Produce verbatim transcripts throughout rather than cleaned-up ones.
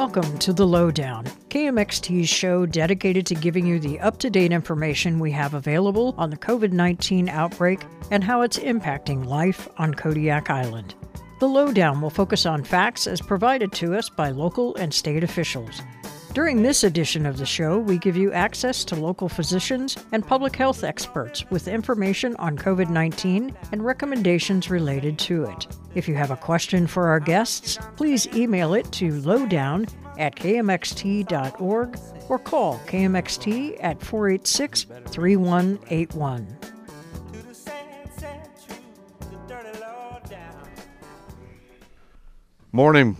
Welcome to The Lowdown, K M X T's show dedicated to giving you the up-to-date information we have available on the COVID nineteen outbreak and how it's impacting life on Kodiak Island. The Lowdown will focus on facts as provided to us by local and state officials. During this edition of the show, we give you access to local physicians and public health experts with information on COVID nineteen and recommendations related to it. If you have a question for our guests, please email it to lowdown at k m x t dot org or call K M X T at four eight six, three one eight one. Morning.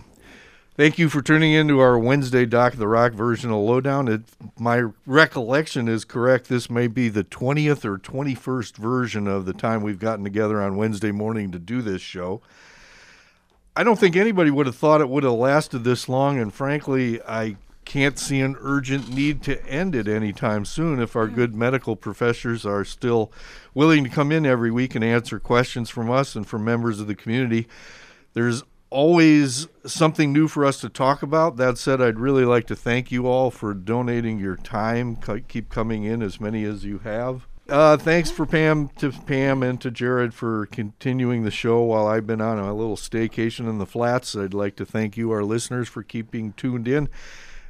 Thank you for tuning in to our Wednesday Doc of the Rock version of Lowdown. If my recollection is correct, this may be the twentieth or twenty-first version of the time we've gotten together on Wednesday morning to do this show. I don't think anybody would have thought it would have lasted this long, and frankly, I can't see an urgent need to end it anytime soon if our good medical professors are still willing to come in every week and answer questions from us and from members of the community. There's always something new for us to talk about. That said, I'd really like to thank you all for donating your time. Keep coming in, as many as you have. Uh, thanks for Pam to Pam and to Jared for continuing the show while I've been on a little staycation in the flats. I'd like to thank you, our listeners, for keeping tuned in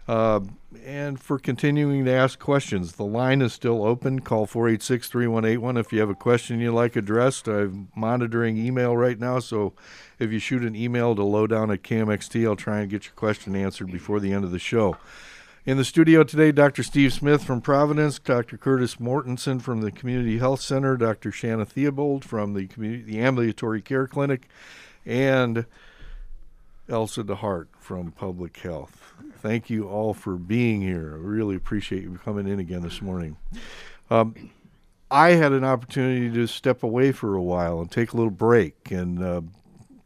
uh, and for continuing to ask questions. The line is still open. Call four eight six, three one eight one if you have a question you'd like addressed. I'm monitoring email right now, so if you shoot an email to lowdown at k m x t, I'll try and get your question answered before the end of the show. In the studio today, Doctor Steve Smith from Providence, Doctor Curtis Mortensen from the Community Health Center, Doctor Shanna Theobald from the, the Ambulatory Care Clinic, and Elsa DeHart from Public Health. Thank you all for being here. I really appreciate you coming in again this morning. Um, I had an opportunity to step away for a while and take a little break and uh,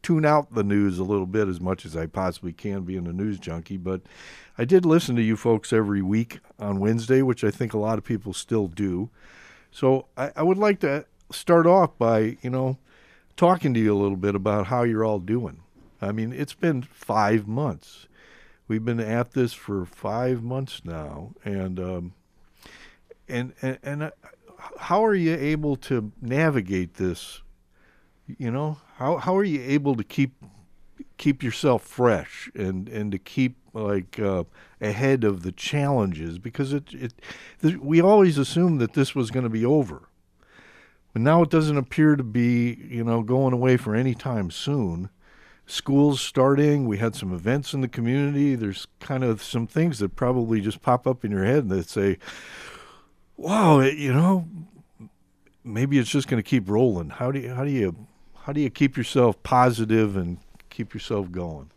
tune out the news a little bit as much as I possibly can, being a news junkie, but I did listen to you folks every week on Wednesday, which I think a lot of people still do. So I, I would like to start off by, you know, talking to you a little bit about how you're all doing. I mean, it's been five months. We've been at this for five months now, and um, and and, and uh, how are you able to navigate this? You know, how how are you able to keep keep yourself fresh and, and to keep like uh, ahead of the challenges? Because it it th- we always assumed that this was going to be over, but now it doesn't appear to be, you know, going away for any time soon. School's starting. We had some events in the community. There's kind of some things that probably just pop up in your head that say, "Wow, it, you know, maybe it's just going to keep rolling." How do you how do you How do you keep yourself positive and keep yourself going?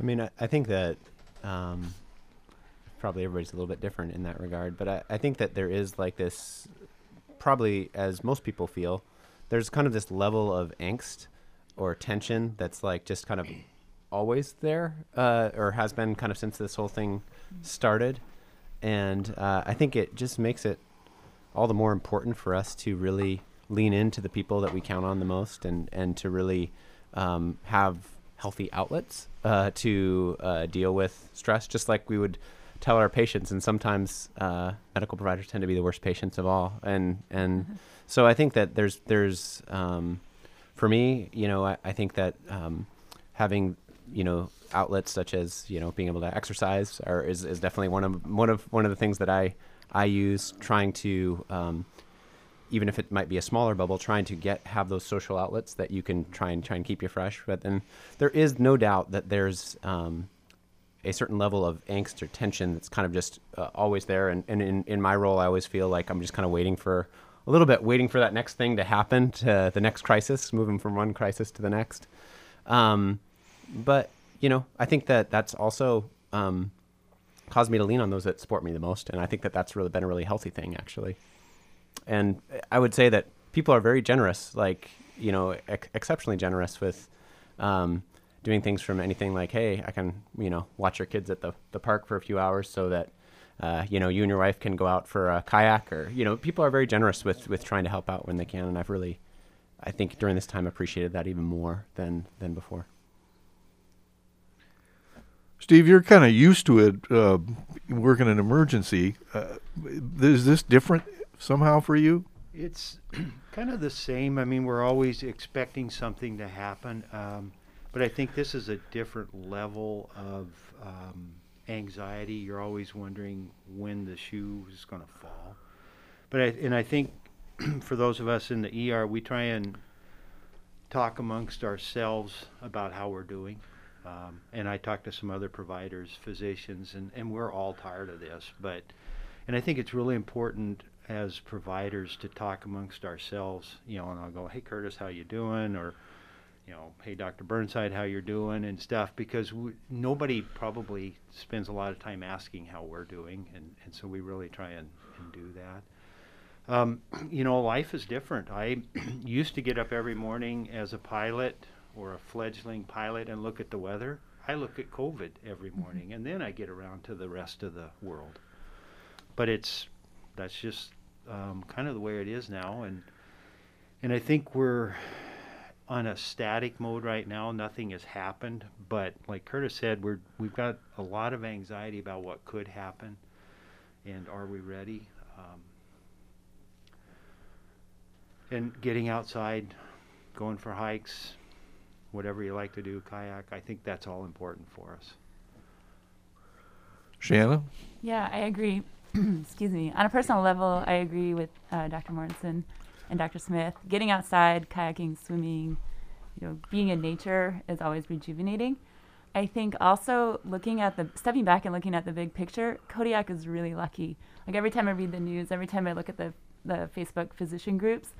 I mean, I, I think that um, probably everybody's a little bit different in that regard, but I, I think that there is like this, probably as most people feel, there's kind of this level of angst or tension that's like just kind of always there uh, or has been kind of since this whole thing started. And uh, I think it just makes it all the more important for us to really lean into the people that we count on the most and, and to really um, have healthy outlets uh, to uh, deal with stress, just like we would tell our patients. And sometimes uh, medical providers tend to be the worst patients of all. And and mm-hmm. so I think that there's, there's um, for me, you know, I, I think that um, having, you know, outlets such as, you know, being able to exercise are, is, is definitely one of, one of, one of the things that I, I use trying to, um, even if it might be a smaller bubble, trying to get, have those social outlets that you can try and try and keep you fresh. But then there is no doubt that there's um, a certain level of angst or tension that's kind of just uh, always there. And, and in, in my role, I always feel like I'm just kind of waiting for a little bit, waiting for that next thing to happen, to the next crisis, moving from one crisis to the next. Um, but, you know, I think that that's also um, caused me to lean on those that support me the most. And I think that that's really been a really healthy thing, actually. And I would say that people are very generous, like, you know, ex- exceptionally generous with um, doing things from anything like, hey, I can, you know, watch your kids at the, the park for a few hours so that, uh, you know, you and your wife can go out for a kayak or, you know, people are very generous with, with trying to help out when they can. And I've really, I think during this time, appreciated that even more than, than before. Steve, you're kind of used to it, uh, working in emergency. Uh, is this different somehow for you? It's kind of the same. I mean, we're always expecting something to happen, um, but I think this is a different level of um, anxiety. You're always wondering when the shoe is going to fall. But I, and I think for those of us in the E R, we try and talk amongst ourselves about how we're doing. Um, and I talked to some other providers, physicians, and, and we're all tired of this. But, and I think it's really important as providers to talk amongst ourselves, you know, and I'll go, hey, Curtis, how you doing? Or, you know, hey, Doctor Burnside, how you're doing and stuff, because we, nobody probably spends a lot of time asking how we're doing. And, and so we really try and, and do that. Um, you know, life is different. I used to get up every morning as a pilot or a fledgling pilot and look at the weather. I look at COVID every morning, and then I get around to the rest of the world. But it's, that's just um, kind of the way it is now. And, and I think we're on a static mode right now. Nothing has happened, but like Curtis said, we're, we've got a lot of anxiety about what could happen and are we ready? Um, and getting outside, going for hikes, whatever you like to do, kayak, I think that's all important for us. Shanna? Yeah, I agree. Excuse me. On a personal level, I agree with uh, Doctor Mortensen and Doctor Smith. Getting outside, kayaking, swimming, you know, being in nature is always rejuvenating. I think also looking at the, stepping back and looking at the big picture, Kodiak is really lucky. Like every time I read the news, every time I look at the, the Facebook physician groups,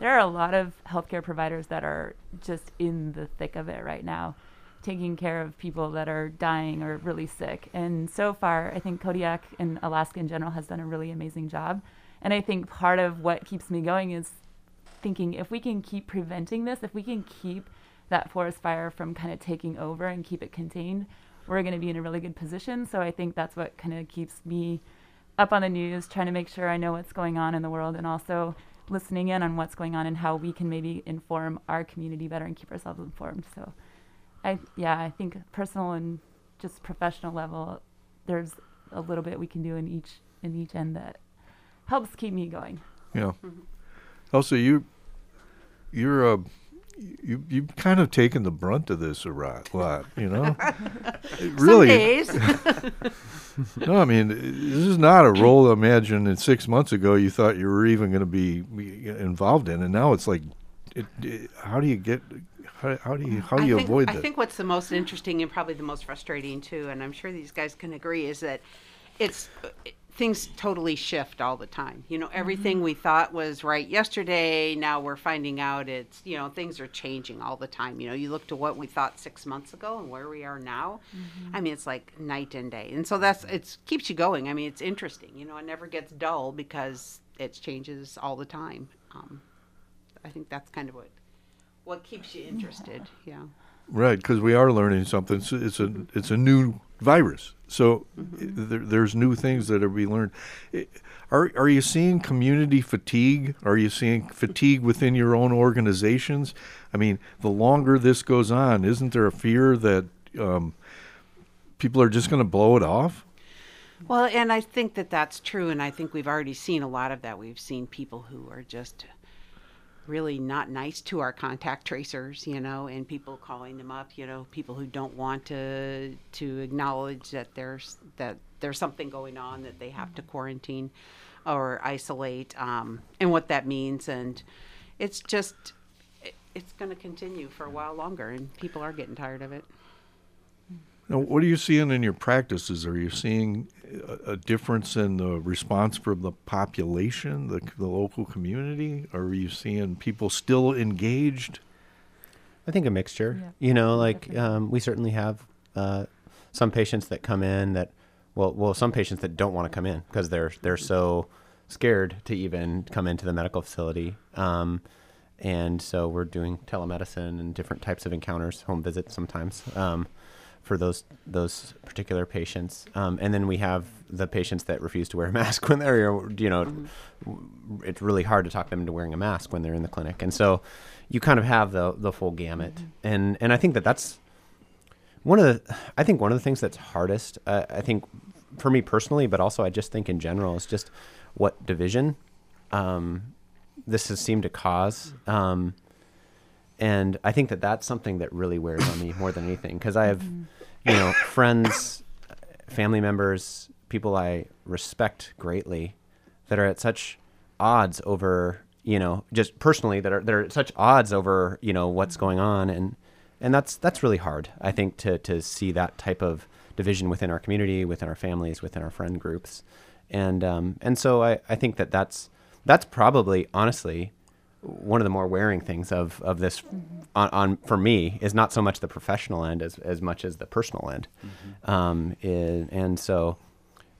there are a lot of healthcare providers that are just in the thick of it right now, taking care of people that are dying or really sick. And so far, I think Kodiak and Alaska in general has done a really amazing job. And I think part of what keeps me going is thinking if we can keep preventing this, if we can keep that forest fire from kind of taking over and keep it contained, we're going to be in a really good position. So I think that's what kind of keeps me up on the news, trying to make sure I know what's going on in the world, and also listening in on what's going on and how we can maybe inform our community better and keep ourselves informed. So I, yeah, I think personal and just professional level, there's a little bit we can do in each in each end that helps keep me going. Yeah. Mm-hmm. Also, you, you're a, you you've kind of taken the brunt of this a lot, you know. Really. Some days. No, I mean, this is not a role. I imagine that six months ago you thought you were even going to be involved in, and now it's like, it, it, how do you get? How, how do you how do you think, avoid that? I think what's the most interesting and probably the most frustrating too, and I'm sure these guys can agree, is that it's it, things totally shift all the time. You know, everything mm-hmm. we thought was right yesterday, now we're finding out it's, you know, things are changing all the time. You know, you look to what we thought six months ago and where we are now. Mm-hmm. I mean, it's like night and day. And so that's, it keeps you going. I mean, it's interesting. You know, it never gets dull because it changes all the time. Um, I think that's kind of what What keeps you interested, yeah. Right, because we are learning something. So it's a mm-hmm. it's a new virus, so mm-hmm. there, there's new things that are being learned. Are are you seeing community fatigue? Are you seeing fatigue within your own organizations? I mean, the longer this goes on, isn't there a fear that um, people are just going to blow it off? Well, and I think that that's true, and I think we've already seen a lot of that. We've seen people who are just really not nice to our contact tracers, you know, and people calling them up, you know, people who don't want to to acknowledge that there's that there's something going on, that they have to quarantine or isolate, um, and what that means. And it's just, it, it's going to continue for a while longer, and people are getting tired of it. Now, what are you seeing in your practices? Are you seeing a, a difference in the response from the population, the, the local community? Or are you seeing people still engaged? I think a mixture. Yeah. You know, like um, we certainly have uh, some patients that come in that, well, well, some patients that don't want to come in because they're they're so scared to even come into the medical facility. Um, and so we're doing telemedicine and different types of encounters, home visits sometimes. Um, for those those particular patients. Um, and then we have the patients that refuse to wear a mask when they're, you know, mm-hmm. it's really hard to talk them into wearing a mask when they're in the clinic. And so you kind of have the the full gamut. Mm-hmm. And and I think that that's, one of the, I think one of the things that's hardest, uh, I think for me personally, but also I just think in general, is just what division um, this has seemed to cause. Um, and I think that that's something that really wears on me more than anything, because I have, you know, friends, family members, people I respect greatly that are at such odds over, you know, just personally that are, that are at such odds over, you know, what's going on. And, and that's, that's really hard, I think, to, to see that type of division within our community, within our families, within our friend groups. And, um, and so I, I think that that's, that's probably honestly one of the more wearing things of, of this on, on for me is not so much the professional end as, as much as the personal end. Mm-hmm. Um, is, and so,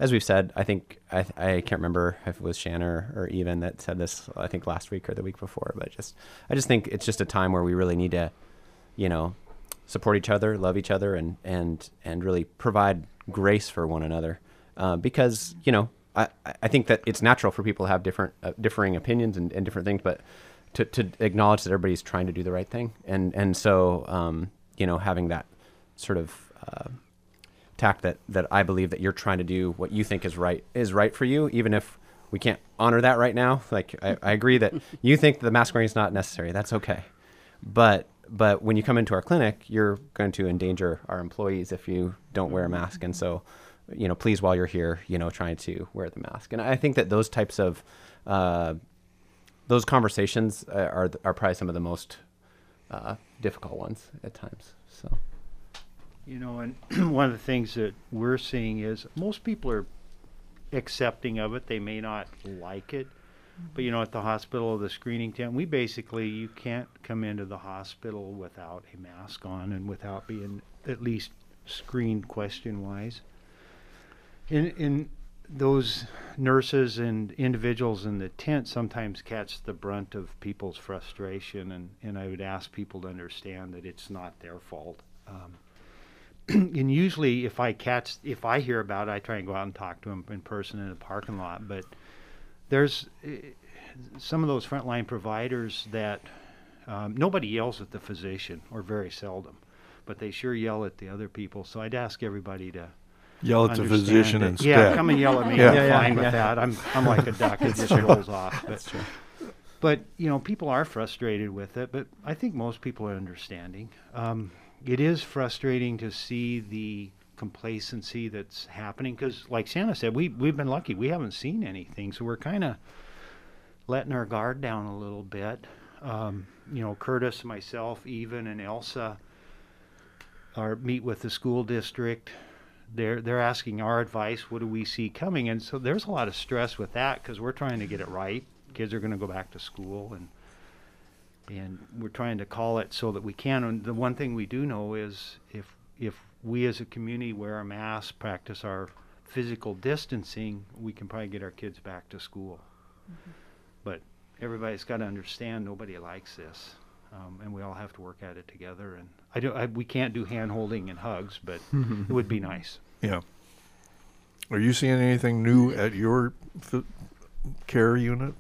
as we've said, I think, I, I can't remember if it was Shanna or, or even that said this, I think last week or the week before, but just, I just think it's just a time where we really need to, you know, support each other, love each other, and, and, and really provide grace for one another. Uh, because, you know, I, I think that it's natural for people to have different, uh, differing opinions and, and different things, but to, to acknowledge that everybody's trying to do the right thing. And, and so, um, you know, having that sort of, uh, tact that, that I believe that you're trying to do what you think is right is right for you, even if we can't honor that right now. Like I, I agree that you think the mask wearing is not necessary. That's okay. But, but when you come into our clinic, you're going to endanger our employees if you don't wear a mask. And so, you know, please, while you're here, you know, trying to wear the mask. And I think that those types of, uh, those conversations are, are probably some of the most, uh, difficult ones at times. So. You know, and one of the things that we're seeing is most people are accepting of it. They may not like it, but, you know, at the hospital, the screening tent, we basically, you can't come into the hospital without a mask on and without being at least screened question-wise. And, and those nurses and individuals in the tent sometimes catch the brunt of people's frustration, and, and I would ask people to understand that it's not their fault. Um, And usually if I catch, if I hear about it, I try and go out and talk to them in person in the parking lot. But there's uh, some of those frontline providers that um, nobody yells at the physician, or very seldom, but they sure yell at the other people. So I'd ask everybody to yell at the physician that, instead. Yeah, come and yell at me. Yeah, I'm yeah, fine yeah, with yeah. that. I'm, I'm like a duck that just rolls off. But, That's true. But, you know, people are frustrated with it, but I think most people are understanding. Um, It is frustrating to see the complacency that's happening because, like Shanna said, we, we've been lucky. We haven't seen anything, so we're kind of letting our guard down a little bit. Um, you know, Curtis, myself, even, and Elsa are meet with the school district. They're, they're asking our advice. What do we see coming? And so there's a lot of stress with that because we're trying to get it right. Kids are going to go back to school, and And we're trying to call it so that we can. And the one thing we do know is if if we as a community wear a mask, practice our physical distancing, we can probably get our kids back to school. Mm-hmm. But everybody's got to understand nobody likes this, um, and we all have to work at it together. And I do. I, we can't do hand-holding and hugs, but it would be nice. Yeah. Are you seeing anything new at your f- care unit?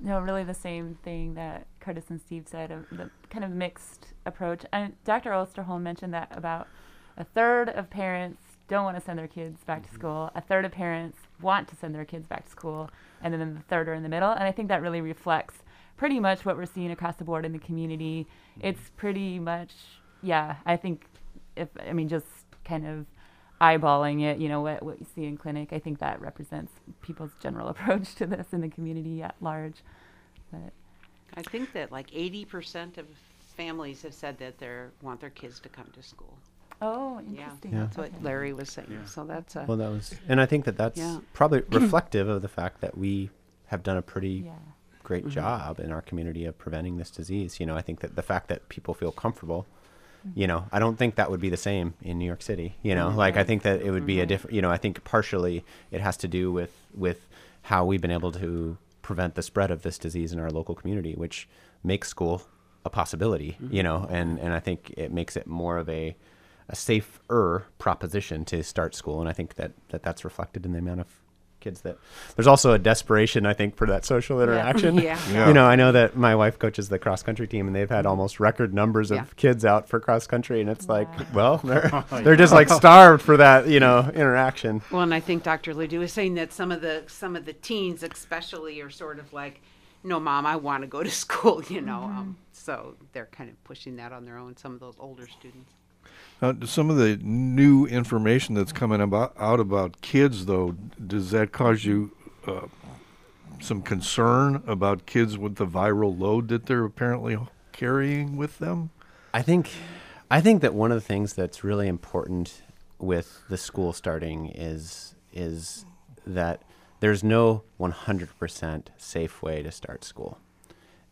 No, really the same thing that Curtis and Steve said, uh, the kind of mixed approach. And Doctor Osterholm mentioned that about a third of parents don't want to send their kids back mm-hmm. to school, a third of parents want to send their kids back to school, and then the third are in the middle. And I think that really reflects pretty much what we're seeing across the board in the community. Mm-hmm. It's pretty much, yeah, I think, if I mean, just kind of eyeballing it, you know, what, what you see in clinic, I think that represents people's general approach to this in the community at large. But I think that like eighty percent of families have said that they want their kids to come to school. Oh, interesting. Yeah. Yeah. That's okay. What Larry was saying. Yeah. So that's a... Well, that was... And I think that that's yeah. probably reflective of the fact that we have done a pretty yeah. great mm-hmm. job in our community of preventing this disease. You know, I think that the fact that people feel comfortable, you know, I don't think that would be the same in New York City, you know, like I think that it would be a different, you know, I think partially it has to do with, with how we've been able to prevent the spread of this disease in our local community, which makes school a possibility, you know, and, and I think it makes it more of a, a safer proposition to start school. And I think that, that that's reflected in the amount of kids that there's also a desperation, I think, for that social interaction. Yeah. Yeah. You know, I know that my wife coaches the cross country team and they've had almost record numbers of yeah. kids out for cross country. And it's wow. like, well, they're, they're just like starved for that, you know, interaction. Well, and I think Doctor Ledoux is saying that some of the, some of the teens especially are sort of like, no, Mom, I want to go to school, you know. Mm-hmm. Um, so they're kind of pushing that on their own, some of those older students. Uh, some of the new information that's coming about, out about kids, though, does that cause you uh, some concern about kids with the viral load that they're apparently carrying with them? I think, I think that one of the things that's really important with the school starting is is that there's no one hundred percent safe way to start school,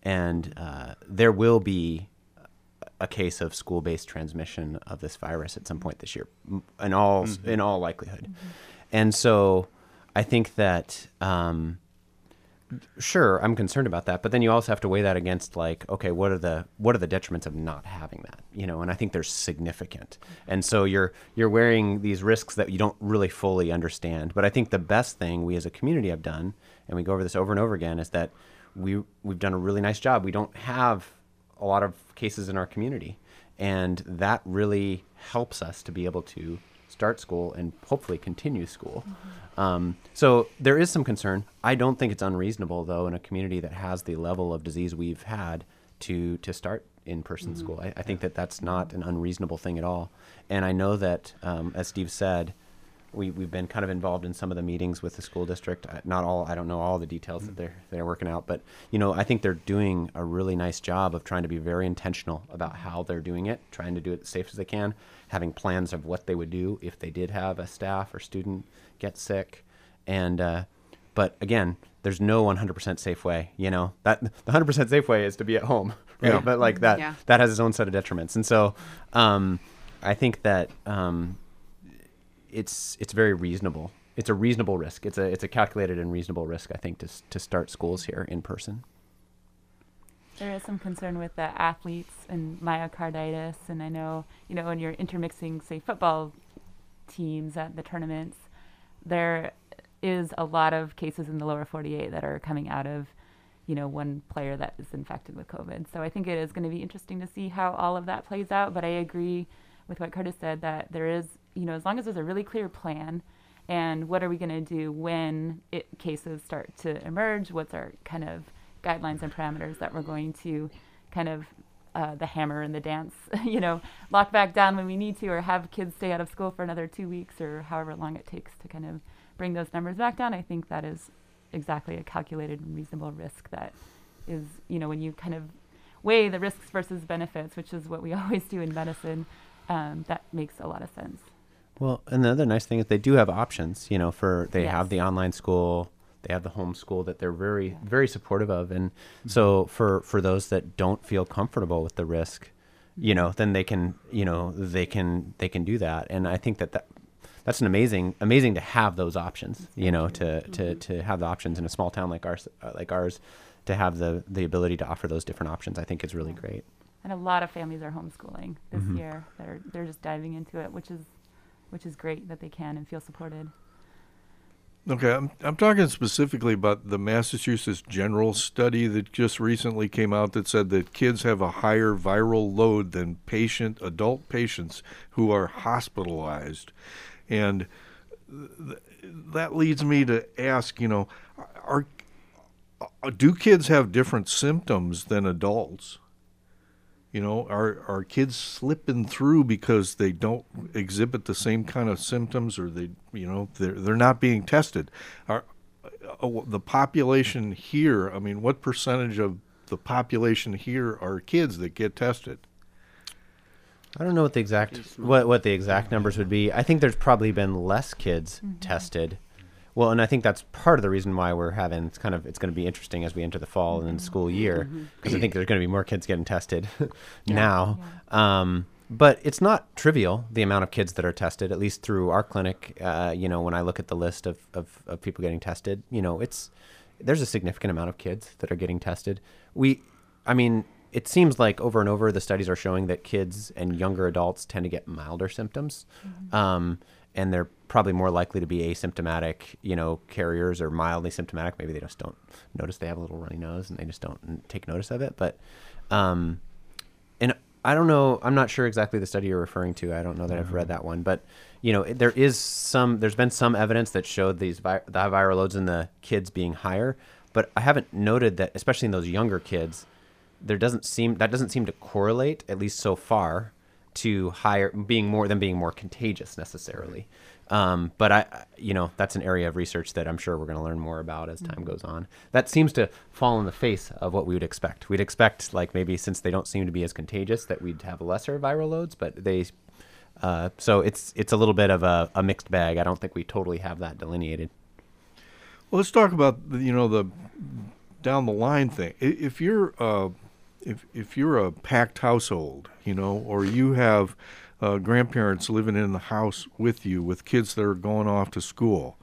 and uh, there will be a case of school-based transmission of this virus at some point this year, in all mm-hmm. in all likelihood. Mm-hmm. And so I think that, um, sure, I'm concerned about that, but then you also have to weigh that against, like, okay, what are the what are the detriments of not having that? You know, and I think they're significant. And so you're you're wearing these risks that you don't really fully understand. But I think the best thing we as a community have done, and we go over this over and over again, is that we we've done a really nice job. We don't have a lot of cases in our community, and that really helps us to be able to start school and hopefully continue school. Mm-hmm. Um, so there is some concern. I don't think it's unreasonable, though, in a community that has the level of disease we've had to to start in-person mm-hmm. school. I, I think that that's not an unreasonable thing at all. And I know that, um, as Steve said, we, we've been kind of involved in some of the meetings with the school district. Not all, I don't know all the details mm. that they're, they're working out, but, you know, I think they're doing a really nice job of trying to be very intentional about how they're doing it, trying to do it as safe as they can, having plans of what they would do if they did have a staff or student get sick. And, uh, but again, there's no one hundred percent safe way, you know, that the one hundred percent safe way is to be at home, right? Yeah. But like that, yeah. that has its own set of detriments. And so, um, I think that, um, It's it's very reasonable. It's a reasonable risk. It's a it's a calculated and reasonable risk, I think, to to start schools here in person. There is some concern with the athletes and myocarditis, and I know you know when you're intermixing, say, football teams at the tournaments, there is a lot of cases in the lower forty-eight that are coming out of you know one player that is infected with COVID. So I think it is going to be interesting to see how all of that plays out. But I agree with what Curtis said that there is. You know, as long as there's a really clear plan and what are we going to do when it, cases start to emerge, what's our kind of guidelines and parameters that we're going to kind of uh, the hammer and the dance, you know, lock back down when we need to or have kids stay out of school for another two weeks or however long it takes to kind of bring those numbers back down. I think that is exactly a calculated and reasonable risk that is, you know, when you kind of weigh the risks versus benefits, which is what we always do in medicine, um, that makes a lot of sense. Well, and the other nice thing is they do have options, you know, for they yes. have the online school, they have the home school that they're very, yeah. very supportive of. And mm-hmm. so for, for those that don't feel comfortable with the risk, you know, then they can, you know, they can, they can do that. And I think that, that that's an amazing, amazing to have those options, that's you know, to, mm-hmm. to, to have the options in a small town like ours, uh, like ours, to have the, the ability to offer those different options, I think is really yeah. great. And a lot of families are homeschooling this mm-hmm. year. They're, they're just diving into it, which is, which is great that they can and feel supported. Okay, I'm, I'm talking specifically about the Massachusetts General study that just recently came out that said that kids have a higher viral load than patient, adult patients who are hospitalized. And th- that leads me to ask, you know, are, are do kids have different symptoms than adults? You know, are, are kids slipping through because they don't exhibit the same kind of symptoms or they, you know, they're, they're not being tested? Are, uh, the population here, I mean, what percentage of the population here are kids that get tested? I don't know what the exact what, what the exact numbers would be. I think there's probably been less kids mm-hmm. tested. Well, and I think that's part of the reason why we're having, it's kind of, it's going to be interesting as we enter the fall and school year, because mm-hmm. I think there's going to be more kids getting tested yeah, now. Yeah. Um, but it's not trivial, the amount of kids that are tested, at least through our clinic. Uh, you know, when I look at the list of, of, of people getting tested, you know, it's, there's a significant amount of kids that are getting tested. We, I mean, it seems like over and over the studies are showing that kids and younger adults tend to get milder symptoms. Mm-hmm. Um, and they're probably more likely to be asymptomatic, you know, carriers or mildly symptomatic. Maybe they just don't notice they have a little runny nose and they just don't take notice of it. But, um, and I don't know, I'm not sure exactly the study you're referring to. I don't know that mm-hmm. I've read that one, but you know, there is some, there's been some evidence that showed these vi- the viral loads in the kids being higher, but I haven't noted that, especially in those younger kids, there doesn't seem, that doesn't seem to correlate, at least so far, to higher being more than being more contagious necessarily. Um, but I, you know, that's an area of research that I'm sure we're going to learn more about as time goes on. That seems to fall in the face of what we would expect. We'd expect, like, maybe since they don't seem to be as contagious, that we'd have lesser viral loads, but they, uh, so it's, it's a little bit of a, a mixed bag. I don't think we totally have that delineated. Well, let's talk about, you know, the down the line thing. If you're, uh, If if you're a packed household, you know, or you have uh, grandparents living in the house with you, with kids that are going off to school,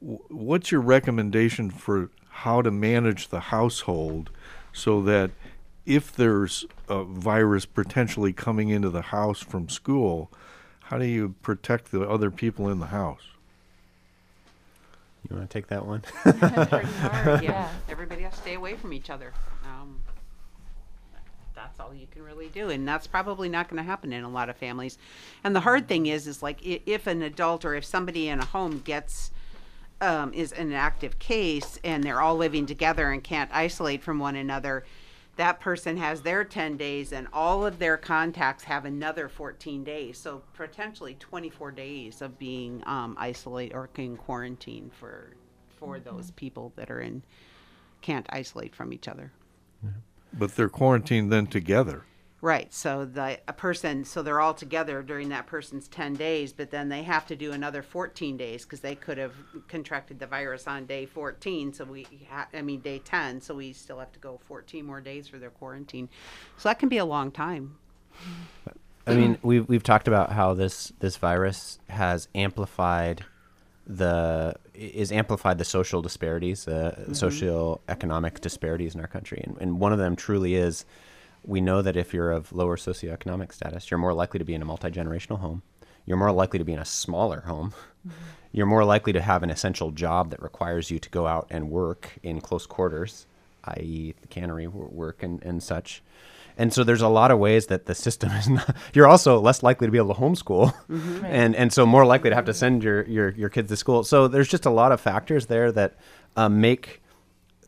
w- what's your recommendation for how to manage the household so that if there's a virus potentially coming into the house from school, how do you protect the other people in the house? You want to take that one? hard, yeah, everybody has to stay away from each other. Um, That's all you can really do, and that's probably not going to happen in a lot of families. And the hard thing is, is like if an adult or if somebody in a home gets um, is an active case and they're all living together and can't isolate from one another, that person has their ten days, and all of their contacts have another fourteen days, so potentially twenty-four days of being um, isolated or in quarantine for for mm-hmm. those people that are in can't isolate from each other. Yeah. But they're quarantined then together. Right. So the a person, so they're all together during that person's ten days, but then they have to do another fourteen days because they could have contracted the virus on day fourteen. So we, ha- I mean, day ten. So we still have to go fourteen more days for their quarantine. So that can be a long time. I mean, we've, we've talked about how this, this virus has amplified the is amplified the social disparities, the mm-hmm. socioeconomic disparities in our country. And, and one of them truly is, we know that if you're of lower socioeconomic status, you're more likely to be in a multi-generational home. You're more likely to be in a smaller home. Mm-hmm. You're more likely to have an essential job that requires you to go out and work in close quarters, that is the cannery work and, and such. And so there's a lot of ways that the system is not, you're also less likely to be able to homeschool mm-hmm. and, and so more likely to have to send your, your, your kids to school. So there's just a lot of factors there that uh, make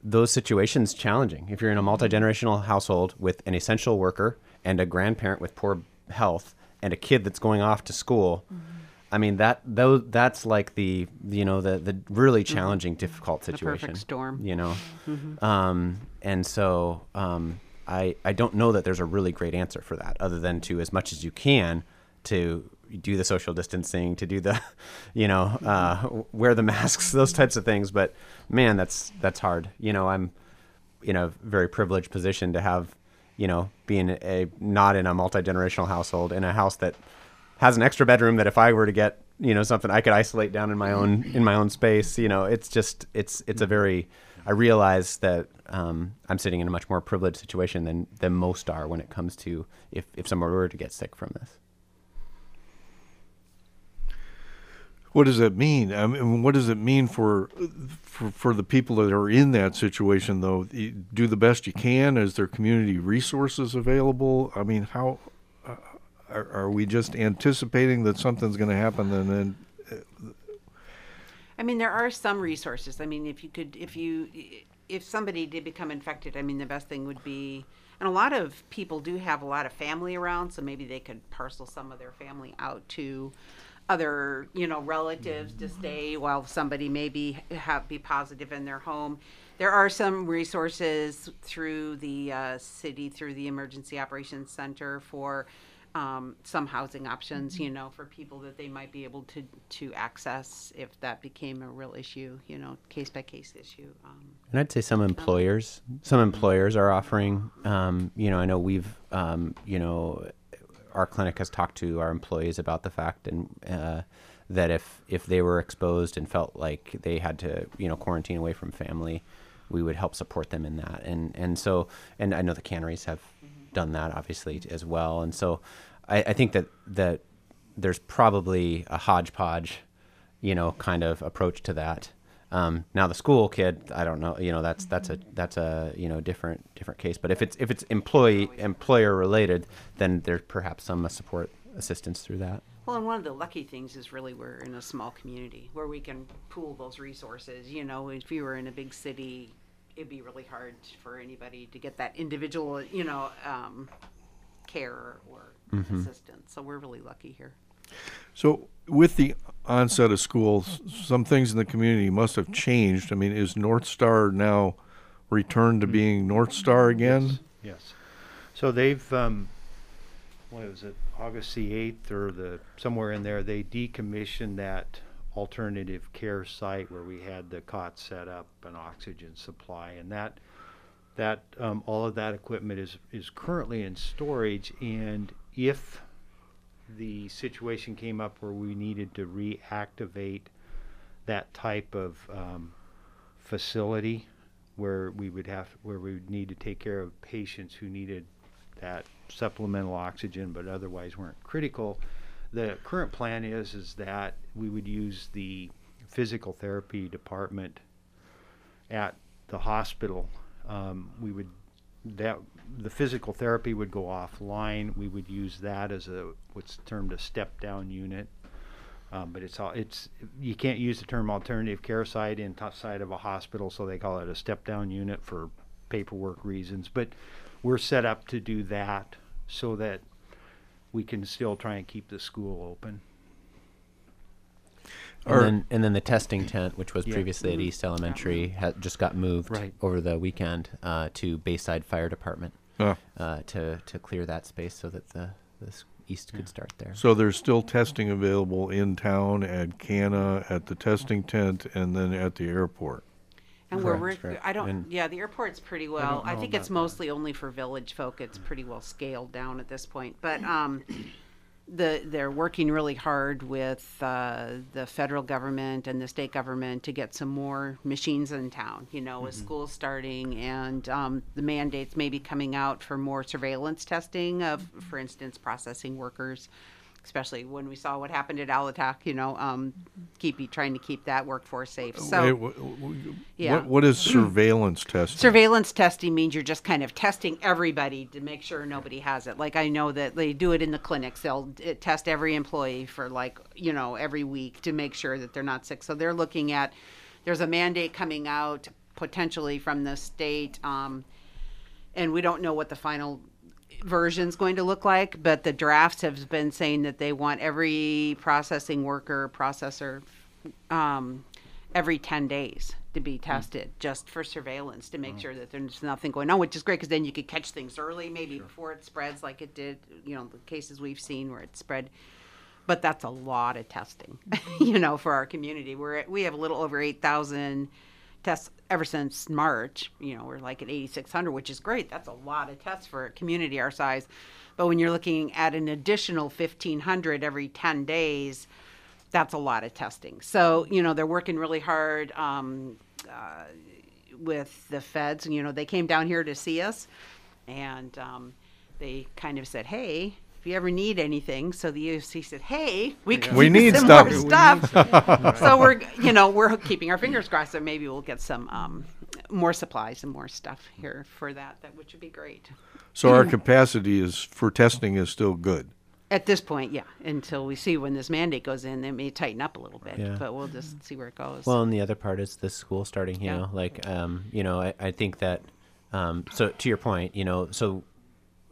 those situations challenging. If you're in a multi-generational household with an essential worker and a grandparent with poor health and a kid that's going off to school, mm-hmm. I mean, that though that's like the, you know, the, the really challenging, mm-hmm. difficult situation. The perfect storm. You know, mm-hmm. um, and so... Um, I, I don't know that there's a really great answer for that, other than to, as much as you can, to do the social distancing, to do the, you know, uh, wear the masks, those types of things. But man, that's that's hard. You know, I'm in a very privileged position to have, you know, being a not in a multi-generational household, in a house that has an extra bedroom that if I were to get, you know, something, I could isolate down in my own in my own space. You know, it's just it's it's a very I realize that um, I'm sitting in a much more privileged situation than, than most are when it comes to if, if someone were to get sick from this. What does that mean? I mean, what does it mean for, for for the people that are in that situation, though? Do the best you can? Is there community resources available? I mean, how uh, are, are we just anticipating that something's going to happen and then... Uh, I mean, there are some resources. I mean, if you could, if you, if somebody did become infected, I mean, the best thing would be, and a lot of people do have a lot of family around, so maybe they could parcel some of their family out to other, you know, relatives mm-hmm. to stay while somebody maybe have be positive in their home. There are some resources through the uh, city, through the Emergency Operations Center for Um, some housing options, you know, for people that they might be able to, to access if that became a real issue, you know, case by case issue. Um, and I'd say some employers, some employers are offering, um, you know, I know we've, um, you know, our clinic has talked to our employees about the fact and uh, that if, if they were exposed and felt like they had to, you know, quarantine away from family, we would help support them in that. And, and so, and I know the canneries have done that obviously as well. And so I, I think that, that there's probably a hodgepodge, you know, kind of approach to that. Um, now the school kid, I don't know, you know, that's, that's a, that's a, you know, different, different case. But if it's, if it's employee, employer related, then there's perhaps some support assistance through that. Well, and one of the lucky things is really we're in a small community where we can pool those resources. You know, if you were in a big city, it'd be really hard for anybody to get that individual, you know, um, care or mm-hmm. assistance. So we're really lucky here. So with the onset of school, some things in the community must have changed. I mean, is North Star now returned to being North Star again? Yes. yes. So they've, um, what was it, August the eighth or the somewhere in there, they decommissioned that alternative care site where we had the cot set up and oxygen supply, and that that um, all of that equipment is is currently in storage. And if the situation came up where we needed to reactivate that type of um, facility where we would have where we would need to take care of patients who needed that supplemental oxygen but otherwise weren't critical, the current plan is is that we would use the physical therapy department at the hospital. um, we would that the physical therapy would go offline. We would use that as a what's termed a step-down unit, um, but it's all it's you can't use the term alternative care site inside of a hospital, so they call it a step-down unit for paperwork reasons. But we're set up to do that so that we can still try and keep the school open. And then, and then the testing tent, which was yeah. previously at East Elementary, had just got moved right. over the weekend uh, to Bayside Fire Department oh. uh, to to clear that space so that the, the East yeah. could start there. So there's still testing available in town at Cana, at the testing tent, and then at the airport. And correct, where we're, right. I don't, and yeah, the airport's pretty well. I, I think it's mostly that. Only for village folk. It's pretty well scaled down at this point, but. Um, The, they're working really hard with uh, the federal government and the state government to get some more machines in town, you know, mm-hmm. with school starting and um, the mandates maybe coming out for more surveillance testing of, for instance, processing workers, especially when we saw what happened at Alatak, you know, um, keep trying to keep that workforce safe. So, Wait, what, yeah. what, what is surveillance testing? Surveillance testing means you're just kind of testing everybody to make sure nobody has it. Like I know that they do it in the clinics. They'll test every employee for like, you know, every week to make sure that they're not sick. So they're looking at, there's a mandate coming out potentially from the state, um, and we don't know what the final version's going to look like, but the drafts have been saying that they want every processing worker, processor, um, every ten days to be tested just for surveillance to make oh. sure that there's nothing going on, which is great because then you could catch things early, maybe sure. before it spreads like it did, you know, the cases we've seen where it spread. But that's a lot of testing, you know, for our community. We're at, we have a little over eight thousand tests ever since March. You know, we're like at eighty-six hundred, which is great. That's a lot of tests for a community our size. But when you're looking at an additional fifteen hundred every ten days, that's a lot of testing. So, you know, they're working really hard um, uh, with the feds. You know, they came down here to see us, and um, they kind of said, hey, if you ever need anything, so the U F C said, "Hey, we can we need stuff." We stuff. Need stuff. So we're, you know, we're keeping our fingers crossed that maybe we'll get some um, more supplies and more stuff here for that, that which would be great. So our capacity is for testing is still good at this point, yeah. Until we see when this mandate goes in, they may tighten up a little bit, yeah. but we'll just see where it goes. Well, and the other part is the school starting. You yeah. know, like, um, you know, I, I think that. Um, so to your point, you know, so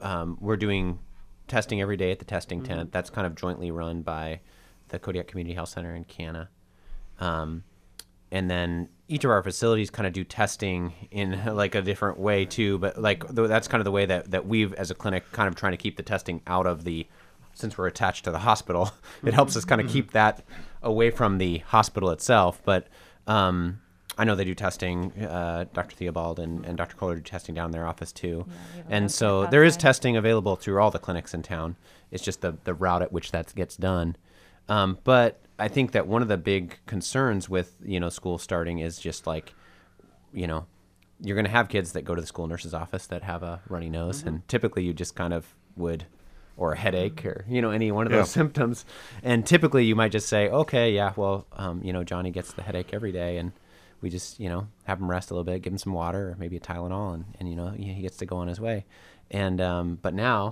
um, we're doing testing every day at the testing mm-hmm. tent. That's kind of jointly run by the Kodiak Community Health Center in Cana. Um, and then each of our facilities kind of do testing in like a different way too, but like th- that's kind of the way that, that we've as a clinic kind of trying to keep the testing out of the, since we're attached to the hospital, it helps us kind of keep that away from the hospital itself. But um, I know they do testing, uh, Doctor Theobald and, and Doctor Kohler do testing down in their office too. Yeah, and so there is testing available through all the clinics in town. It's just the, the route at which that gets done. Um, but I think that one of the big concerns with, you know, school starting is just like, you know, you're going to have kids that go to the school nurse's office that have a runny nose. Mm-hmm. And typically you just kind of would or a headache or, you know, any one of yeah. those symptoms. And typically you might just say, okay, yeah, well, um, you know, Johnny gets the headache every day and we just, you know, have him rest a little bit, give him some water or maybe a Tylenol and, and you know, he gets to go on his way. And, um, but now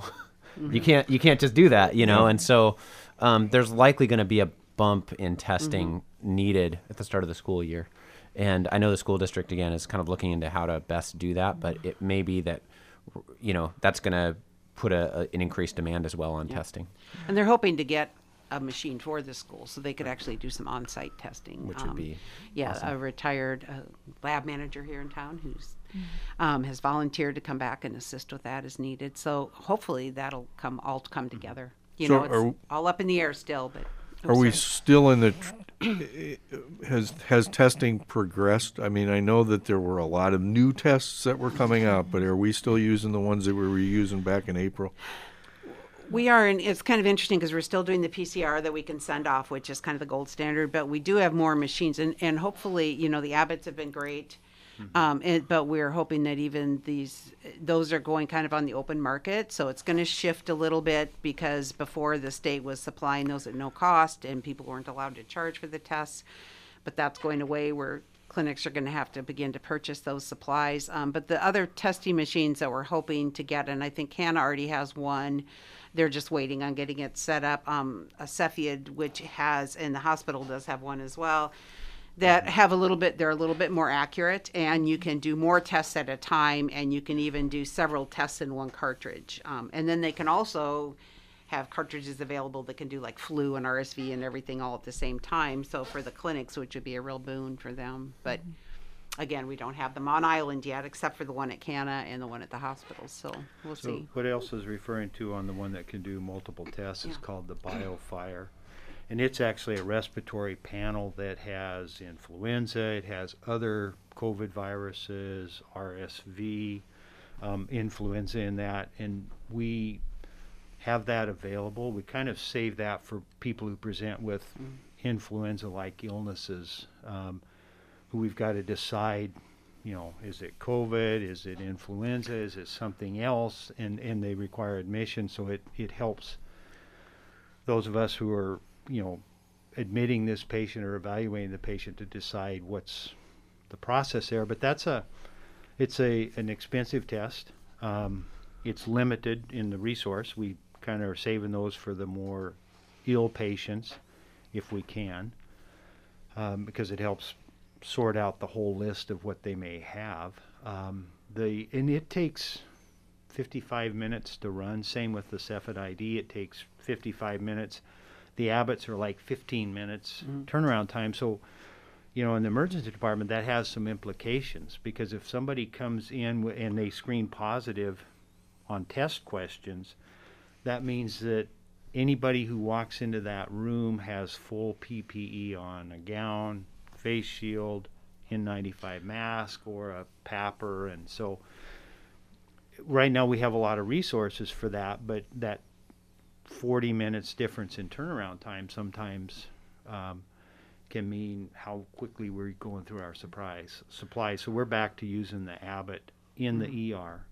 mm-hmm. you can't, you can't just do that, you know? Yeah. And so, um, there's likely going to be a bump in testing mm-hmm. needed at the start of the school year. And I know the school district again is kind of looking into how to best do that, but it may be that, you know, that's going to put a, a, an increased demand as well on yeah. testing. And they're hoping to get a machine for the school so they could actually do some on-site testing. Which um, would be Yeah, awesome. A retired uh, lab manager here in town who's um, has volunteered to come back and assist with that as needed. So hopefully that'll come all come together. You so know, it's are, all up in the air still, but... Oops, are we sorry. still in the... Tr- has, has testing progressed? I mean, I know that there were a lot of new tests that were coming out, but are we still using the ones that we were using back in April? We are, and it's kind of interesting because we're still doing the P C R that we can send off, which is kind of the gold standard, but we do have more machines, and, and hopefully, you know, the Abbotts have been great. Um, it, but we're hoping that even these, those are going kind of on the open market. So it's going to shift a little bit because before the state was supplying those at no cost and people weren't allowed to charge for the tests, but that's going away where clinics are going to have to begin to purchase those supplies. Um, but the other testing machines that we're hoping to get, and I think Cana already has one, they're just waiting on getting it set up. Um, a Cepheid, which has, and the hospital does have one as well, that have a little bit, they're a little bit more accurate and you can do more tests at a time and you can even do several tests in one cartridge. Um, and then they can also have cartridges available that can do like flu and R S V and everything all at the same time. So for the clinics, which would be a real boon for them. But again, we don't have them on island yet, except for the one at Cana and the one at the hospital. So we'll so see. What Elsa is referring to on the one that can do multiple tests yeah. is called the BioFire. And it's actually a respiratory panel that has influenza, it has other COVID viruses, R S V, um, influenza in that, and we have that available. We kind of save that for people who present with mm. influenza-like illnesses, um, who we've got to decide, you know, is it COVID, is it influenza, is it something else, and, and they require admission, so it, it helps those of us who are you know, admitting this patient or evaluating the patient to decide what's the process there. But that's a, it's a, an expensive test. Um, it's limited in the resource. We kind of are saving those for the more ill patients if we can, um, because it helps sort out the whole list of what they may have. Um, the, and it takes fifty-five minutes to run. Same with the Cepheid I D, it takes fifty-five minutes. The Abbotts are like fifteen minutes mm-hmm. turnaround time. So, you know, in the emergency department, that has some implications because if somebody comes in w- and they screen positive on test questions, that means that anybody who walks into that room has full P P E on, a gown, face shield, N ninety-five mask, or a P A P R. And so right now we have a lot of resources for that, but that forty minutes difference in turnaround time sometimes um, can mean how quickly we're going through our surprise supplies. So we're back to using the Abbott in the mm-hmm. E R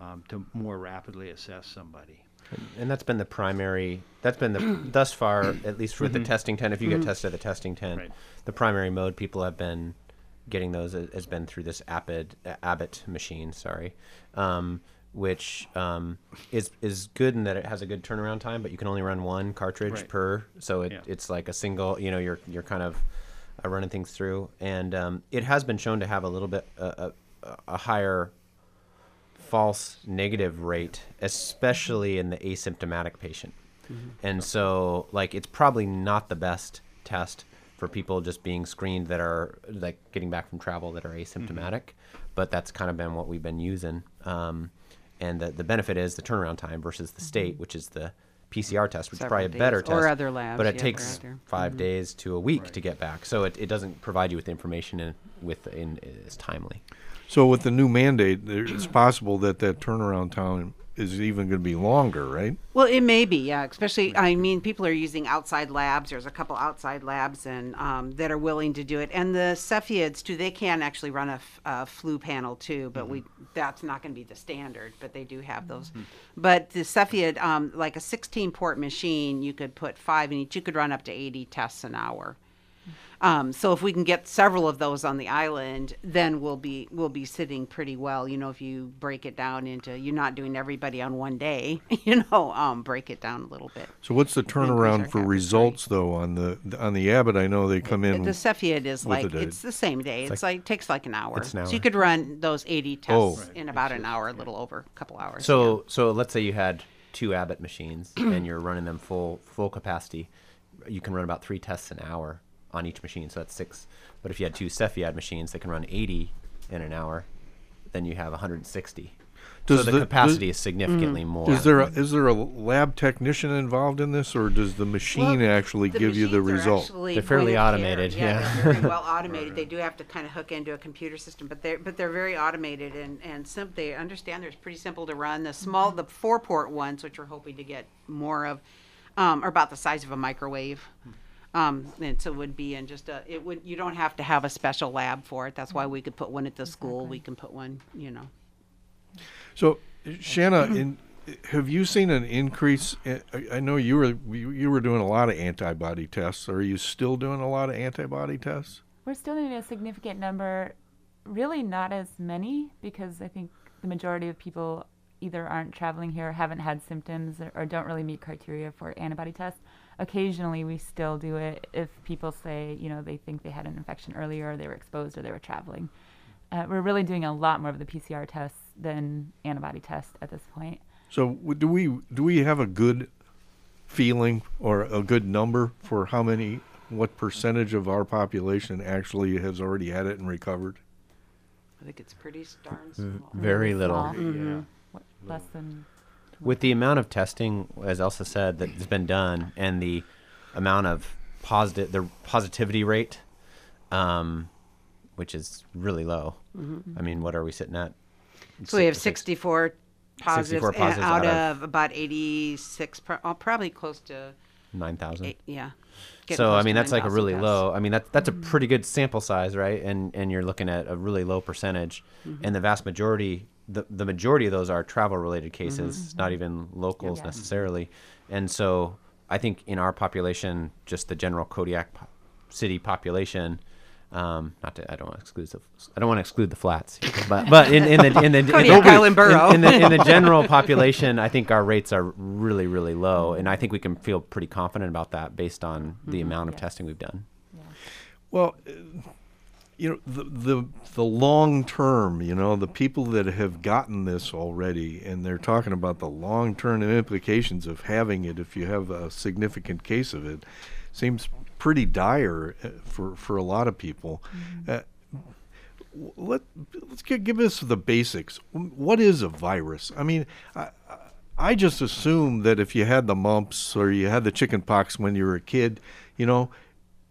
um, to more rapidly assess somebody. And, and that's been the primary, that's been the, thus far, at least with mm-hmm. the testing tent, if you mm-hmm. get tested at the testing tent, right. the primary mode people have been getting those has been through this Abbott, Abbott machine, sorry. Um, which um, is is good in that it has a good turnaround time, but you can only run one cartridge right. per. So it, yeah. it's like a single, you know, you're you're kind of uh, running things through. And um, it has been shown to have a little bit, uh, a, a higher false negative rate, especially in the asymptomatic patient. Mm-hmm. And so like, it's probably not the best test for people just being screened that are like getting back from travel that are asymptomatic, mm-hmm. but that's kind of been what we've been using. Um, And the, the benefit is the turnaround time versus the state, which is the P C R test, which Several is probably a better or test. Or other labs. But it yeah, takes five mm-hmm. days to a week right. to get back. So it, it doesn't provide you with the information in, with in, is timely. So with the new mandate, it's possible that that turnaround time is even going to be longer, right? Well, it may be, yeah. Especially, I mean, people are using outside labs. There's a couple outside labs and um, that are willing to do it. And the Cepheids, too, they can actually run a, f a flu panel, too, but mm-hmm. we that's not going to be the standard, but they do have those. Mm-hmm. But the Cepheid, um, like a sixteen-port machine, you could put five in each. You could run up to eighty tests an hour. Um, so if we can get several of those on the island, then we'll be we'll be sitting pretty well. You know, if you break it down into, you're not doing everybody on one day. You know, um, break it down a little bit. So what's the turnaround for results though on the on the Abbott? I know they come in. The Cepheid is like it's the same day. It's, it's like, like takes like an hour. It's an hour. So you could run those eighty tests oh, right. in about an hour, a little over a couple hours. So yeah. so let's say you had two Abbott machines and you're running them full full capacity. You can run about three tests an hour on each machine, so that's six. But if you had two Cepheid machines that can run eighty in an hour, then you have one hundred sixty. Does so the, the capacity does, is significantly mm, more. Is there a, is there a lab technician involved in this, or does the machine well, actually the give you the result? They're fairly automated. Care. Yeah, yeah. They're very well automated. Right. They do have to kind of hook into a computer system, but they're but they're very automated and and simple. They understand there's pretty simple to run. The small, the four port ones, which we're hoping to get more of, um, are about the size of a microwave. Hmm. Um, and so it would be in just a, it would, you don't have to have a special lab for it. That's why we could put one at the exactly. school. We can put one, you know. So Shanna, in, have you seen an increase? In, I know you were, you, you were doing a lot of antibody tests. Are you still doing a lot of antibody tests? We're still doing a significant number, really not as many, because I think the majority of people either aren't traveling here, or haven't had symptoms, or, or don't really meet criteria for antibody tests. Occasionally, we still do it if people say, you know, they think they had an infection earlier, or they were exposed, or they were traveling. Uh, we're really doing a lot more of the P C R tests than antibody tests at this point. So do we do we have a good feeling or a good number for how many, what percentage of our population actually has already had it and recovered? I think it's pretty darn small. Very little. Small. Mm-hmm. Yeah. What, less than... With the amount of testing, as Elsa said, that's been done, and the amount of positive, the positivity rate, um, which is really low. Mm-hmm. I mean, what are we sitting at? So we have sixty-four positives, sixty-four positives out, out of, of about eighty-six, oh, probably close to nine thousand. Yeah. Getting so I mean, that's like a really tests. Low. I mean, that's that's mm-hmm. a pretty good sample size, right? And and you're looking at a really low percentage, mm-hmm. and the vast majority. The, the majority of those are travel-related cases, mm-hmm. not even locals yeah. necessarily. And so I think in our population, just the general Kodiak po city population, um, not to, I don't want to exclude the, I don't want to exclude the flats, but, but in, in the, in the, in the, in, in the, in the general population, I think our rates are really, really low. And I think we can feel pretty confident about that based on the mm-hmm. amount of yeah. testing we've done. Yeah. Well, uh, you know, the, the the long term, you know, the people that have gotten this already, and they're talking about the long-term implications of having it if you have a significant case of it, seems pretty dire for, for a lot of people. Mm-hmm. uh, let, let's get, give us the basics. What is a virus? I mean, I, I just assume that if you had the mumps or you had the chicken pox when you were a kid, you know,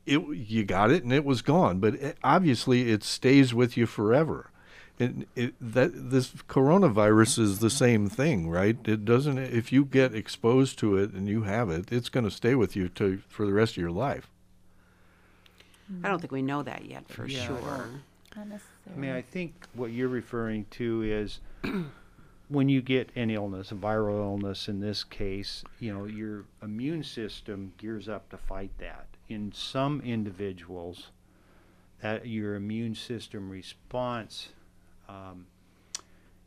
It, you got it and it was gone, but it, obviously it stays with you forever. And it, that this coronavirus is the same thing, right? It doesn't. If you get exposed to it and you have it, it's going to stay with you to, for the rest of your life. I don't think we know that yet for yeah, sure. I, I mean, I think what you're referring to is when you get an illness, a viral illness in this case, you know, your immune system gears up to fight that. In some individuals, that your immune system response um,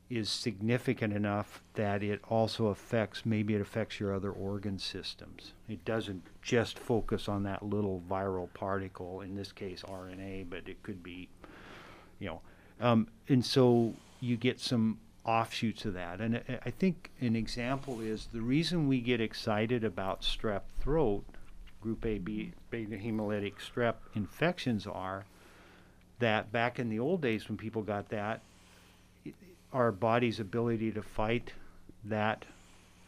is significant enough that it also affects, maybe it affects your other organ systems. It doesn't just focus on that little viral particle, in this case R N A, but it could be, you know. Um, and so you get some offshoots of that. And I, I think an example is the reason we get excited about strep throat, Group A, B, beta hemolytic strep infections are that back in the old days when people got that, it, our body's ability to fight that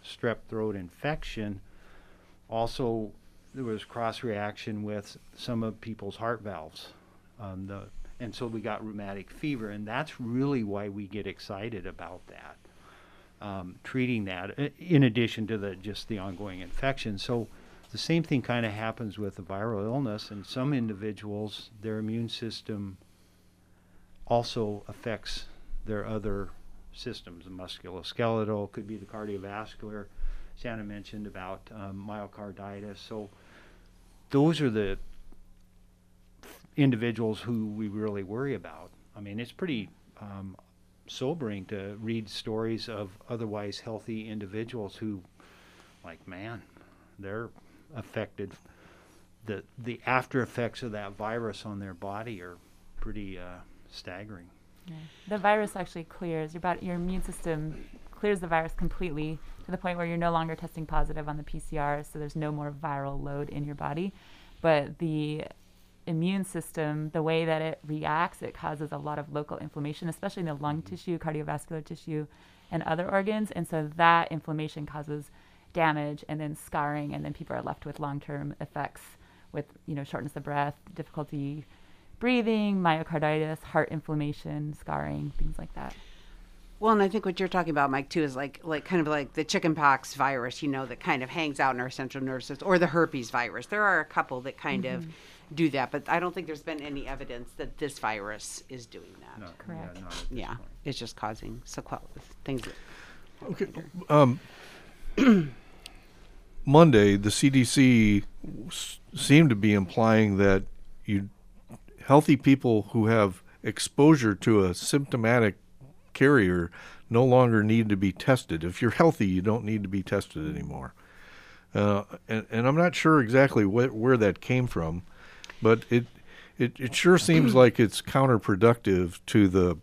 strep throat infection, also there was cross-reaction with some of people's heart valves. Um, the, and so we got rheumatic fever, and that's really why we get excited about that. um, treating that, in addition to the just the ongoing infection. So the same thing kind of happens with a viral illness, and some individuals, their immune system also affects their other systems, the musculoskeletal, could be the cardiovascular. Shanna mentioned about um, myocarditis. So those are the individuals who we really worry about. I mean, it's pretty um, sobering to read stories of otherwise healthy individuals who, like, man, they're affected. The, the after effects of that virus on their body are pretty uh, staggering. Yeah. The virus actually clears your body, your immune system clears the virus completely to the point where you're no longer testing positive on the P C R, so there's no more viral load in your body. But the immune system, the way that it reacts, it causes a lot of local inflammation, especially in the lung tissue, cardiovascular tissue, and other organs. And so that inflammation causes damage and then scarring, and then people are left with long-term effects with, you know, shortness of breath, difficulty breathing, myocarditis, heart inflammation, scarring, things like that. Well, and I think what you're talking about, Mike, too, is like like kind of like the chickenpox virus, you know, that kind of hangs out in our central nervous system, or the herpes virus. There are a couple that kind mm-hmm. of do that, but I don't think there's been any evidence that this virus is doing that. No, correct. Yeah, not yeah it's just causing sequelae, things. Okay. Um, Monday, the C D C s- seemed to be implying that you healthy people who have exposure to a symptomatic carrier no longer need to be tested. If you're healthy, you don't need to be tested anymore. Uh, and, and I'm not sure exactly wh- where that came from, but it, it it sure seems like it's counterproductive to the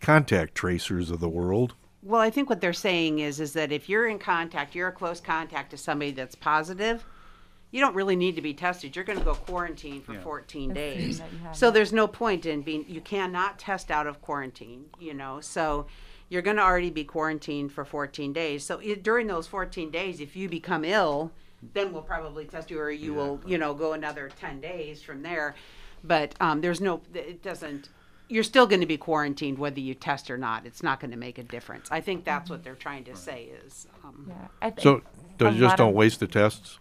contact tracers of the world. Well, I think what they're saying is is that if you're in contact, you're a close contact to somebody that's positive, you don't really need to be tested. You're going to go quarantine for yeah. fourteen days. So there's no point in being, you cannot test out of quarantine, you know. So you're going to already be quarantined for fourteen days. So it, during those fourteen days, if you become ill, then we'll probably test you, or you yeah. will, you know, go another ten days from there. But um, there's no, it doesn't, you're still going to be quarantined whether you test or not. It's not going to make a difference. I think that's what they're trying to say is. Um, yeah. I think so they just don't of- waste the tests?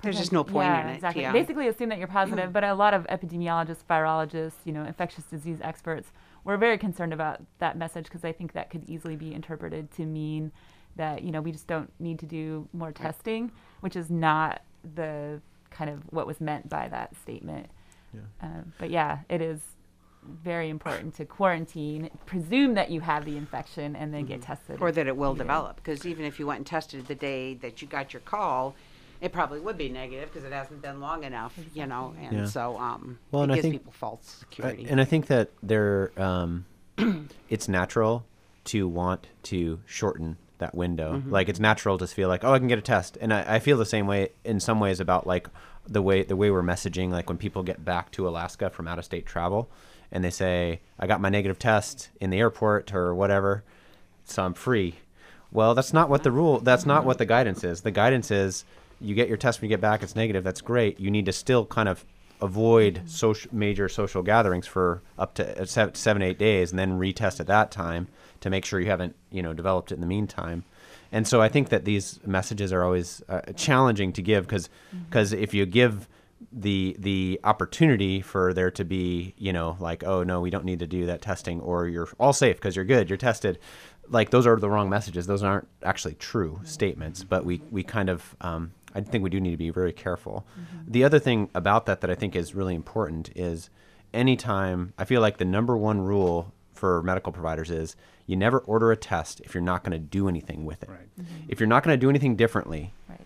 There's just no point yeah, in it. Exactly. Yeah. Basically assume that you're positive, but a lot of epidemiologists, virologists, you know, infectious disease experts were very concerned about that message, because I think that could easily be interpreted to mean that, you know, we just don't need to do more testing, which is not the kind of what was meant by that statement. Yeah. Uh, but yeah, it is very important to quarantine, presume that you have the infection, and then mm-hmm. get tested. Or that it will develop, because even if you went and tested the day that you got your call, it probably would be negative because it hasn't been long enough, you know, and yeah. so um, well, and it I gives think, people false security. I, and I think that they're, um, it's natural to want to shorten that window. Mm-hmm. Like, it's natural to feel like, oh, I can get a test. And I, I feel the same way in some ways about, like, the way the way we're messaging, like, when people get back to Alaska from out-of-state travel and they say, I got my negative test in the airport or whatever, so I'm free. Well, that's not what the rule, that's not what the guidance is. The guidance is, you get your test when you get back, it's negative, that's great. You need to still kind of avoid social, major social gatherings for up to seven, seven, eight days and then retest at that time to make sure you haven't, you know, developed it in the meantime. And so I think that these messages are always uh, challenging to give, because because mm-hmm. if you give the the opportunity for there to be, you know, like, oh, no, we don't need to do that testing, or you're all safe because you're good, you're tested. Like, those are the wrong messages. Those aren't actually true mm-hmm. statements, but we, we kind of... Um, I think we do need to be very careful. Mm-hmm. The other thing about that that I think is really important is anytime, I feel like the number one rule for medical providers is you never order a test if you're not going to do anything with it. Right. Mm-hmm. If you're not going to do anything differently right.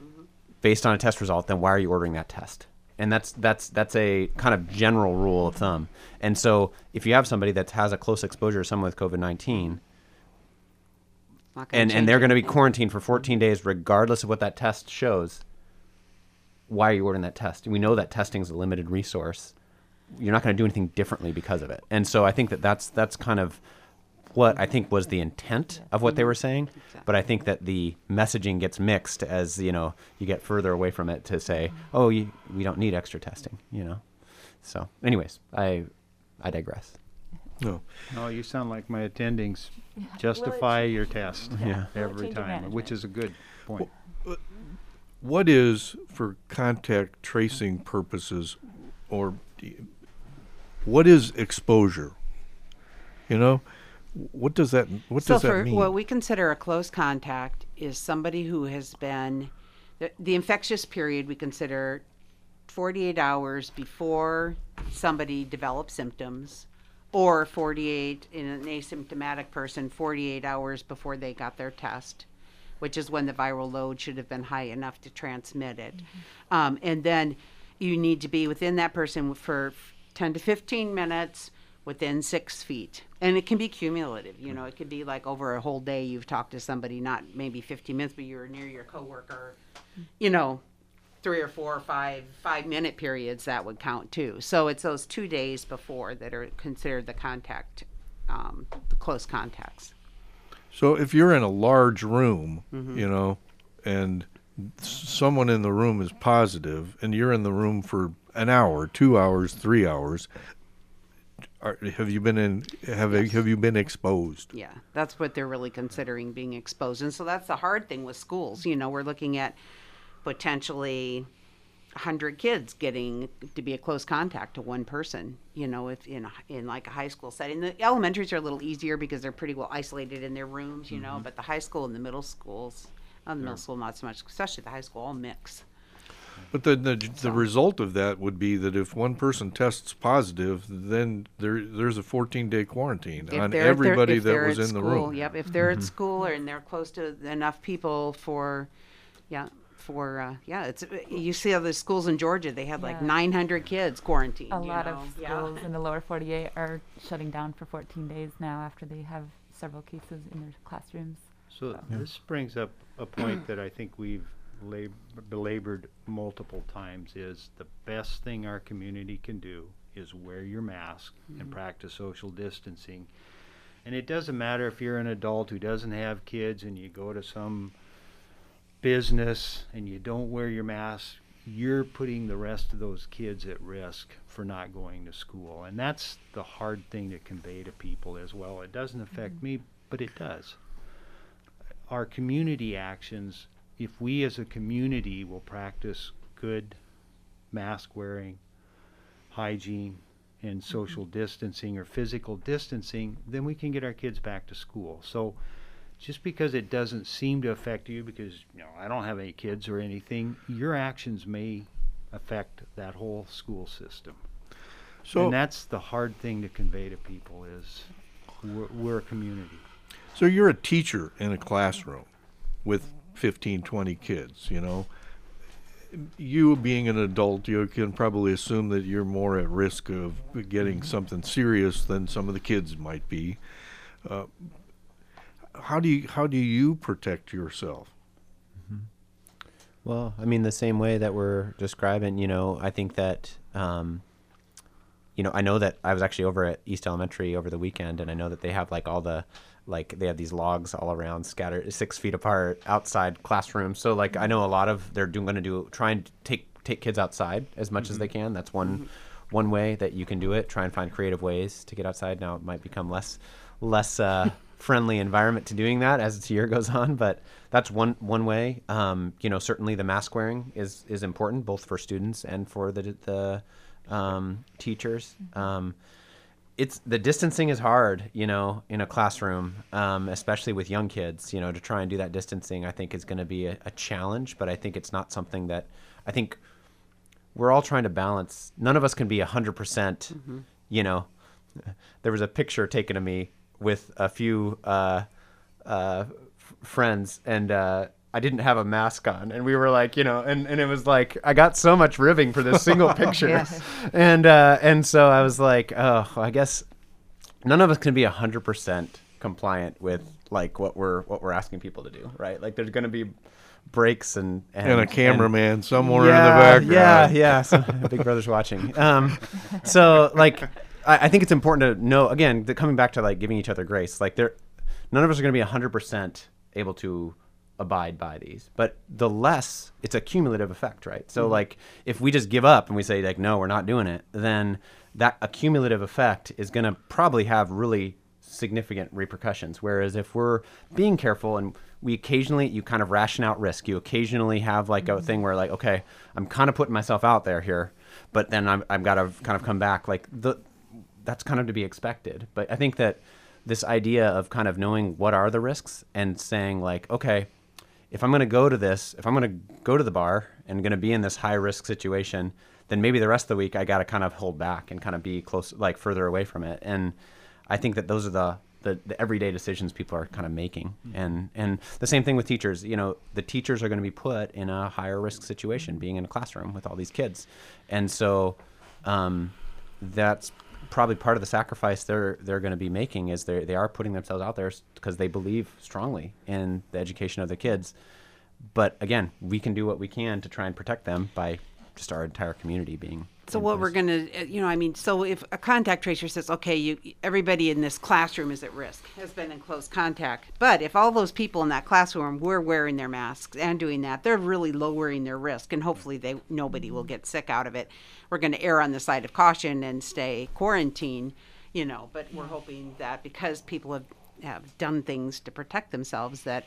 based on a test result, then why are you ordering that test? And that's that's that's a kind of general rule of thumb. And so if you have somebody that has a close exposure to someone with COVID nineteen, and, and they're going to be quarantined for fourteen days regardless of what that test shows, why are you ordering that test? We know that testing is a limited resource. You're not going to do anything differently because of it. And so I think that that's, that's kind of what I think was the intent of what they were saying. But I think that the messaging gets mixed as, you know, you get further away from it to say, oh, you, we don't need extra testing, you know? So anyways, I, I digress. No. Oh, you sound like my attendings justify your test yeah. every time, which is a good point. Well, what is, for contact tracing purposes, or what is exposure? You know, what does that what so does for that mean? What we consider a close contact is somebody who has been the, the infectious period we consider forty-eight hours before somebody develops symptoms, or forty-eight in an asymptomatic person, forty-eight hours before they got their test, which is when the viral load should have been high enough to transmit it. Mm-hmm. Um, and then you need to be within that person for ten to fifteen minutes within six feet. And it can be cumulative. You know, it could be like over a whole day you've talked to somebody, not maybe fifteen minutes, but you were near your coworker, you know, three or four or five, five minute periods, that would count too. So it's those two days before that are considered the contact, um, the close contacts. So if you're in a large room, mm-hmm. you know, and someone in the room is positive and you're in the room for an hour, two hours, three hours, Are, have you been in? Have yes. have you been exposed? Yeah, that's what they're really considering, being exposed, and so that's the hard thing with schools. You know, we're looking at potentially one hundred kids getting to be a close contact to one person. You know, if in in like a high school setting, the elementaries are a little easier because they're pretty well isolated in their rooms. You mm-hmm. know, but the high school and the middle schools, uh, the yeah. middle school not so much, especially the high school, all mix. But then the, the result of that would be that if one person tests positive, then there there's a fourteen-day quarantine on everybody that was in the room. Yep, if they're mm-hmm. at school or and they're close to enough people for, yeah, for uh, yeah, it's you see how the schools in Georgia they had yeah. like nine hundred kids quarantined. A you lot know? Of schools yeah. in the lower forty-eight are shutting down for fourteen days now after they have several cases in their classrooms. So, so. Yeah. This brings up a point that I think we've. Lab- belabored multiple times is the best thing our community can do is wear your mask mm-hmm. and practice social distancing. And it doesn't matter if you're an adult who doesn't have kids and you go to some business and you don't wear your mask, you're putting the rest of those kids at risk for not going to school. And that's the hard thing to convey to people as well. It doesn't affect mm-hmm. me, but it does. Our community actions, if we as a community will practice good mask wearing, hygiene, and social mm-hmm. distancing or physical distancing, then we can get our kids back to school. So just because it doesn't seem to affect you because, you know, I don't have any kids or anything, your actions may affect that whole school system. So, and that's the hard thing to convey to people is we're, we're a community. So you're a teacher in a classroom with fifteen, twenty kids, you know. You being an adult, you can probably assume that you're more at risk of getting something serious than some of the kids might be. Uh, how do you how do you protect yourself? Mm-hmm. Well, I mean, the same way that we're describing, you know, I think that, um, you know, I know that I was actually over at East Elementary over the weekend, and I know that they have like all the like they have these logs all around scattered six feet apart outside classrooms. So like I know a lot of they're doing going to do try and take take kids outside as much mm-hmm. as they can. That's one mm-hmm. one way that you can do it. Try and find creative ways to get outside. Now it might become less less uh, friendly environment to doing that as the year goes on, but that's one one way. Um, you know, certainly the mask wearing is is important both for students and for the the um, teachers. Mm-hmm. Um, It's the distancing is hard, you know, in a classroom, um, especially with young kids, you know, to try and do that distancing, I think is going to be a, a challenge, but I think it's not something that I think we're all trying to balance. None of us can be a hundred percent, you know, there was a picture taken of me with a few, uh, uh, f- friends and, uh, I didn't have a mask on and we were like, you know, and, and it was like, I got so much ribbing for this single picture. Yes. And, uh, and so I was like, oh, I guess none of us can be a hundred percent compliant with like what we're, what we're asking people to do. Right. Like there's going to be breaks and, and, and a cameraman and, somewhere yeah, in the background. Yeah. Yeah. So, Big Brother's watching. Um, so like, I, I think it's important to know again, the, coming back to like giving each other grace, like there, none of us are going to be a hundred percent able to abide by these, but the less it's a cumulative effect, right? So mm-hmm. like if we just give up and we say like, no, we're not doing it, then that accumulative effect is going to probably have really significant repercussions. Whereas if we're being careful and we occasionally, you kind of ration out risk. You occasionally have like mm-hmm. a thing where like, okay, I'm kind of putting myself out there here, but then I'm, I've got to kind of come back. Like the, that's kind of to be expected. But I think that this idea of kind of knowing what are the risks and saying like, okay, if I'm going to go to this, if I'm going to go to the bar and going to be in this high risk situation, then maybe the rest of the week I got to kind of hold back and kind of be close, like further away from it. And I think that those are the, the, the everyday decisions people are kind of making. Mm-hmm. And, and the same thing with teachers, you know, the teachers are going to be put in a higher risk situation being in a classroom with all these kids. And so um, that's probably part of the sacrifice they're, they're going to be making is they they are putting themselves out there because they believe strongly in the education of their kids. But again, we can do what we can to try and protect them by just our entire community being. So what we're going to, you know, I mean, so if a contact tracer says, okay, you, everybody in this classroom is at risk, has been in close contact. But if all those people in that classroom were wearing their masks and doing that, they're really lowering their risk. And hopefully they nobody will get sick out of it. We're going to err on the side of caution and stay quarantined, you know, but we're hoping that because people have, have done things to protect themselves that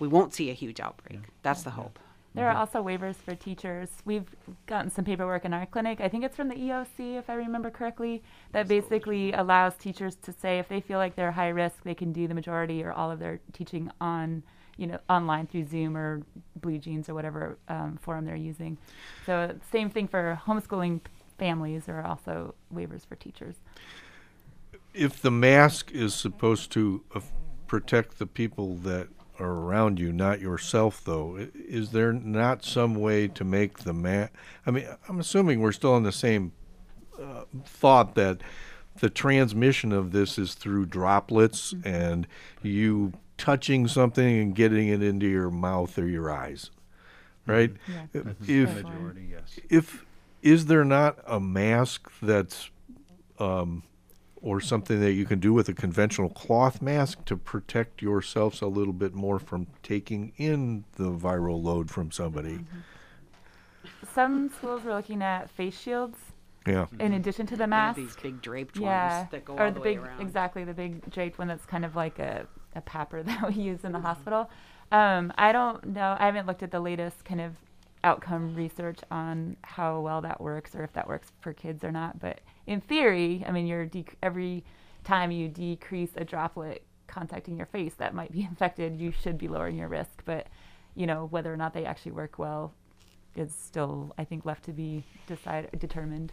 we won't see a huge outbreak. Yeah. That's the hope. There are also waivers for teachers. We've gotten some paperwork in our clinic. I think it's from the E O C, if I remember correctly, that basically allows teachers to say if they feel like they're high risk, they can do the majority or all of their teaching on, you know, online through Zoom or Blue Jeans or whatever um, forum they're using. So same thing for homeschooling families. There are also waivers for teachers. If the mask is supposed to uh, protect the people that are around you, not yourself, though. Is there not some way to make the ma- I mean, I'm assuming we're still on the same uh, thought that the transmission of this is through droplets mm-hmm. and you touching something and getting it into your mouth or your eyes, right? Yeah. If, majority, yes. if is there not a mask that's um, or something that you can do with a conventional cloth mask to protect yourselves a little bit more from taking in the viral load from somebody? Some schools were looking at face shields. Yeah. In addition to the mask. These big draped yeah. ones that go or all the, the big, way around. Exactly, the big draped one that's kind of like a, a P A P R that we use in the mm-hmm. hospital. Um, I don't know. I haven't looked at the latest kind of outcome research on how well that works or if that works for kids or not. But in theory, I mean, you're dec- every time you decrease a droplet contacting your face that might be infected, you should be lowering your risk. But, you know, whether or not they actually work well is still, I think, left to be decide- determined.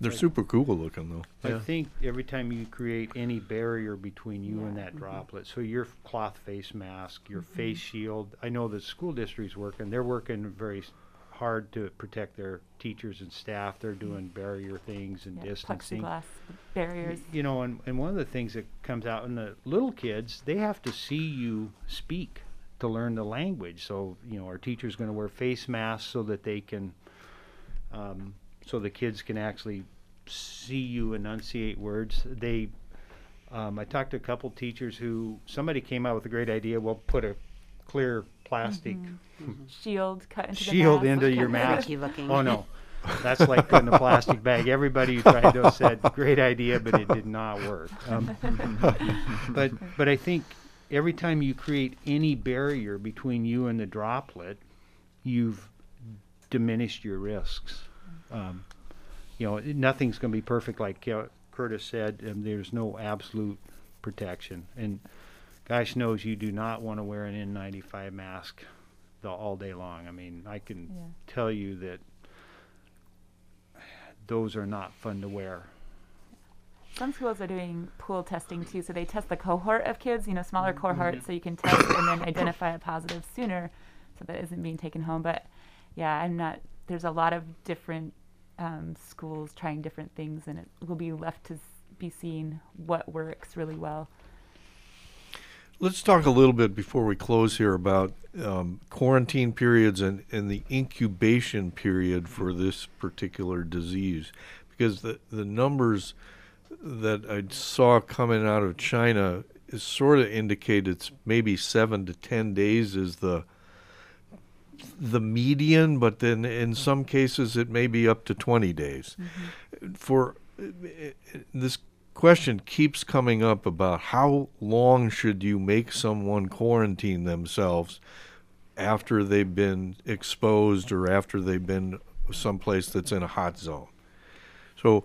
They're like, super cool looking, though. I yeah. think every time you create any barrier between you yeah. and that mm-hmm. droplet, so your cloth face mask, your mm-hmm. face shield, I know the school district's working. They're working very hard to protect their teachers and staff. They're doing barrier things and yeah, distancing. Plexiglass barriers. You know, and, and one of the things that comes out in the little kids, they have to see you speak to learn the language. So, you know, our teacher's going to wear face masks so that they can... Um, so the kids can actually see you enunciate words. They, um, I talked to a couple teachers who, somebody came out with a great idea, well, put a clear plastic mm-hmm. Mm-hmm. shield cut into shield the mask. into your mask. Oh no, that's like in the plastic bag. Everybody who tried those said, great idea, but it did not work. Um, but but I think every time you create any barrier between you and the droplet, you've diminished your risks. Um, you know, nothing's going to be perfect, like you know, Curtis said. Um, there's no absolute protection, and gosh knows you do not want to wear an N ninety-five mask the, all day long. I mean, I can yeah. tell you that those are not fun to wear. Some schools are doing pool testing too, so they test the cohort of kids, you know, smaller mm-hmm. cohorts, so you can test and then identify a positive sooner, so that isn't being taken home. But yeah, I'm not. There's a lot of different um, schools trying different things, and it will be left to be seen what works really well. Let's talk a little bit before we close here about um, quarantine periods and, and the incubation period for this particular disease, because the, the numbers that I saw coming out of China is sort of indicate it's maybe seven to ten days is the the median, but then in some cases it may be up to twenty days. Mm-hmm. For this question keeps coming up about how long should you make someone quarantine themselves after they've been exposed or after they've been someplace that's in a hot zone. So,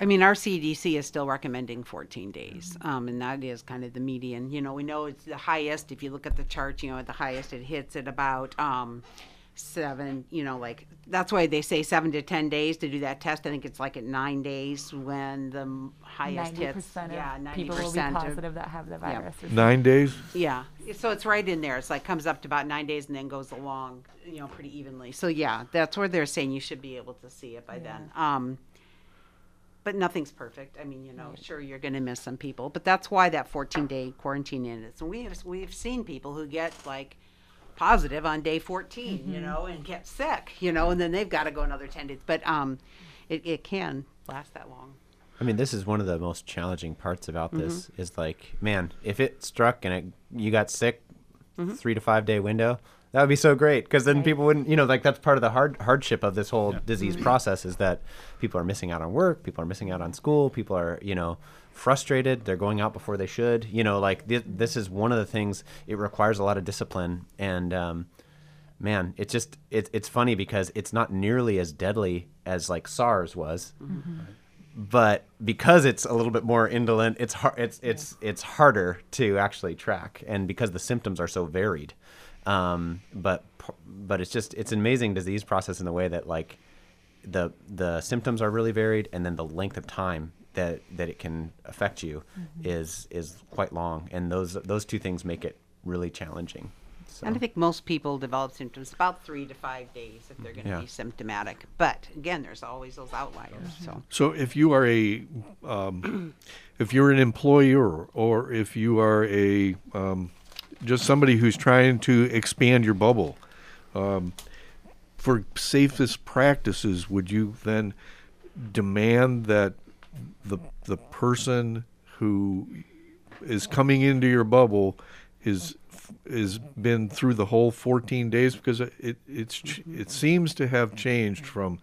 I mean, our C D C is still recommending fourteen days, um, and that is kind of the median. You know, we know it's the highest. If you look at the chart, you know, at the highest, it hits at about um, seven, you know, like that's why they say seven to ten days to do that test. I think it's like at nine days when the highest hits. Of yeah, ninety percent people will be positive of, that have the virus. Yeah. Nine days? Yeah. So it's right in there. It's like comes up to about nine days and then goes along, you know, pretty evenly. So, yeah, that's where they're saying you should be able to see it by yeah. then. Um, But nothing's perfect. I mean, you know, right. sure, you're going to miss some people, but that's why that fourteen-day quarantine is. And we have we've seen people who get like positive on day fourteen, mm-hmm. you know, and get sick, you know, and then they've got to go another ten days. But um, it it can last that long. I mean, this is one of the most challenging parts about this. Mm-hmm. Is like, man, if it struck and it you got sick, mm-hmm. three to five day window, that would be so great because then right. people wouldn't, you know, like that's part of the hard hardship of this whole yeah. disease mm-hmm. process is that. People are missing out on work. People are missing out on school. People are, you know, frustrated. They're going out before they should. You know, like th- this is one of the things. It requires a lot of discipline. And um, man, it's just it's it's funny because it's not nearly as deadly as like SARS was, mm-hmm. but because it's a little bit more indolent, it's hard. It's it's it's harder to actually track, and because the symptoms are so varied. Um, but but it's just it's an amazing disease process in the way that like. the the symptoms are really varied, and then the length of time that that it can affect you mm-hmm. is is quite long, and those those two things make it really challenging. So. And I think most people develop symptoms about three to five days if they're going to yeah. be symptomatic. But again, there's always those outliers. Mm-hmm. So, so if you are a, um, if you're an employer, or if you are a um, just somebody who's trying to expand your bubble. Um, For safest practices, would you then demand that the the person who is coming into your bubble is is been through the whole fourteen days? Because it it's it seems to have changed from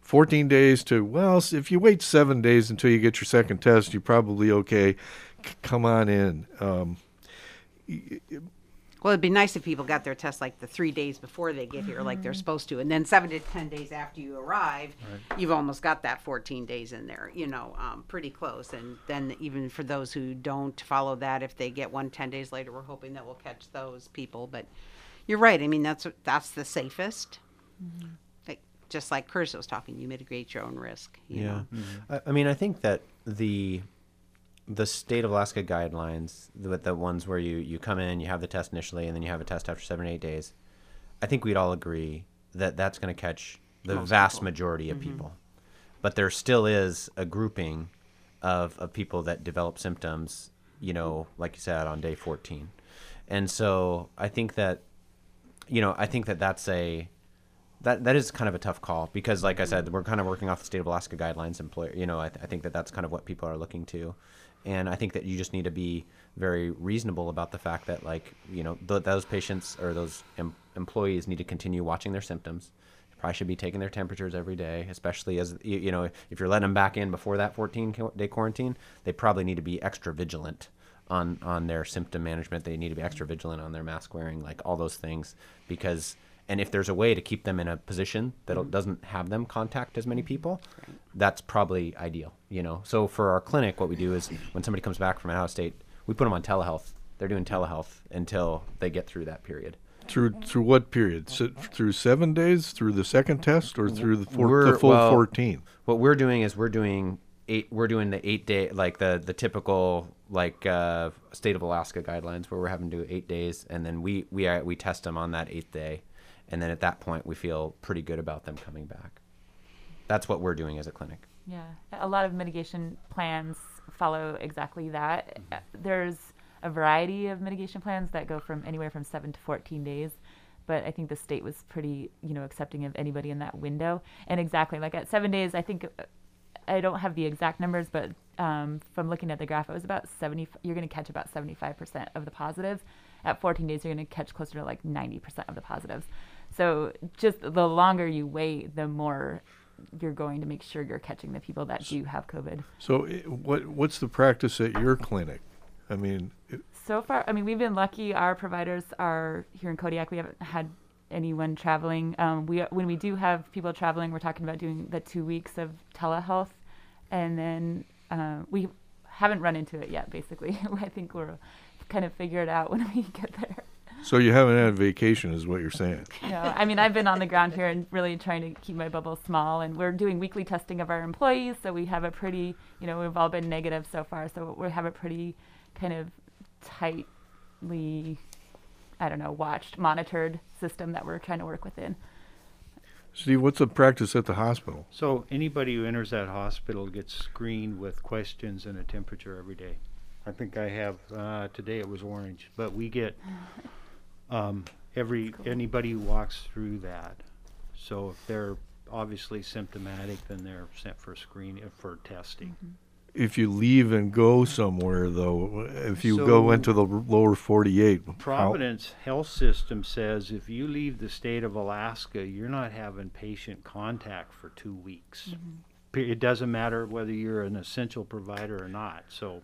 fourteen days to, well, if you wait seven days until you get your second test, you're probably okay. C- come on in. Um, it, Well, it'd be nice if people got their test like the three days before they get here, like they're supposed to, and then seven to ten days after you arrive, right. you've almost got that fourteen days in there, you know, um, pretty close. And then even for those who don't follow that, if they get one ten days later, we're hoping that we'll catch those people. But you're right. I mean, that's that's the safest. Mm-hmm. Like, just like Curtis was talking, you mitigate your own risk. You yeah. know? Mm-hmm. I, I mean, I think that the... The state of Alaska guidelines, the, the ones where you, you come in, you have the test initially, and then you have a test after seven or eight days, I think we'd all agree that that's going to catch the Most vast people. majority of mm-hmm. people. But there still is a grouping of, of people that develop symptoms, you know, like you said, on day fourteen. And so I think that, you know, I think that that's a... That that is kind of a tough call because, like I said, we're kind of working off the state of Alaska guidelines. Employer, you know, I, th- I think that that's kind of what people are looking to, and I think that you just need to be very reasonable about the fact that, like, you know, th- those patients or those em- employees need to continue watching their symptoms. They probably should be taking their temperatures every day, especially as you, you know, if you're letting them back in before that fourteen-day quarantine, they probably need to be extra vigilant. on on their symptom management. They need to be extra vigilant on their mask wearing, like all those things, because. And if there's a way to keep them in a position that mm-hmm. doesn't have them contact as many people, that's probably ideal, you know? So for our clinic, what we do is when somebody comes back from out of state, we put them on telehealth. They're doing telehealth until they get through that period. Through through what period? So, through seven days, through the second test, or through the, four, the full well, fourteen? What we're doing is we're doing eight, we're doing the eight day, like the, the typical like uh, state of Alaska guidelines where we're having to do eight days. And then we, we, we test them on that eighth day. And then at that point, we feel pretty good about them coming back. That's what we're doing as a clinic. Yeah, a lot of mitigation plans follow exactly that. Mm-hmm. There's a variety of mitigation plans that go from anywhere from seven to fourteen days. But I think the state was pretty, you know, accepting of anybody in that window. And exactly, like at seven days, I think, I don't have the exact numbers, but um, from looking at the graph, it was about seventy, you're gonna catch about seventy-five percent of the positives. At fourteen days, you're gonna catch closer to like ninety percent of the positives. So just the longer you wait, the more you're going to make sure you're catching the people that do have COVID. So what what's the practice at your clinic? I mean, it, so far, I mean, we've been lucky. Our providers are here in Kodiak. We haven't had anyone traveling. Um, we when we do have people traveling, we're talking about doing the two weeks of telehealth, and then uh, we haven't run into it yet. Basically, I think we're kind of figure it out when we get there. So you haven't had vacation is what you're saying. No, I mean, I've been on the ground here and really trying to keep my bubble small, and we're doing weekly testing of our employees. So we have a pretty, you know, we've all been negative so far. So we have a pretty kind of tightly, I don't know, watched, monitored system that we're trying to work within. Steve, what's the practice at the hospital? So anybody who enters that hospital gets screened with questions and a temperature every day. I think I have, uh, today it was orange, but we get... Um, every cool. anybody who walks through that. So if they're obviously symptomatic, then they're sent for screening for testing. Mm-hmm. If you leave and go somewhere, though, if you so go into the lower forty-eight, Providence Health System says if you leave the state of Alaska, you're not having patient contact for two weeks. Mm-hmm. It doesn't matter whether you're an essential provider or not. So.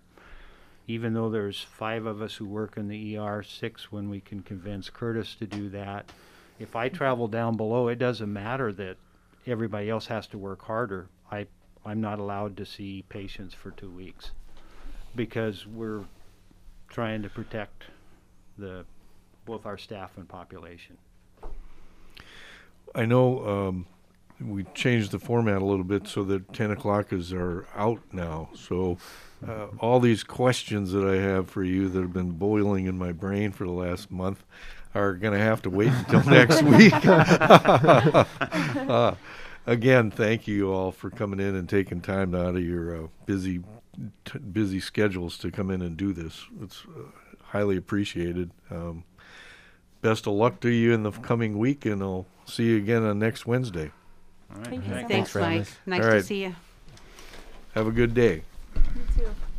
Even though there's five of us who work in the E R, six when we can convince Curtis to do that, if I travel down below, it doesn't matter that everybody else has to work harder. I, I'm not allowed to see patients for two weeks because we're trying to protect the both our staff and population. I know um, we changed the format a little bit so that ten o'clock is our out now, so... Uh, all these questions that I have for you that have been boiling in my brain for the last month are going to have to wait until next week. uh, again, thank you all for coming in and taking time out of your uh, busy t- busy schedules to come in and do this. It's uh, highly appreciated. Um, best of luck to you in the coming week, and I'll see you again on next Wednesday. All right. Thank you. Thanks, Thanks Mike. Nice all right. to see you. Have a good day. You too.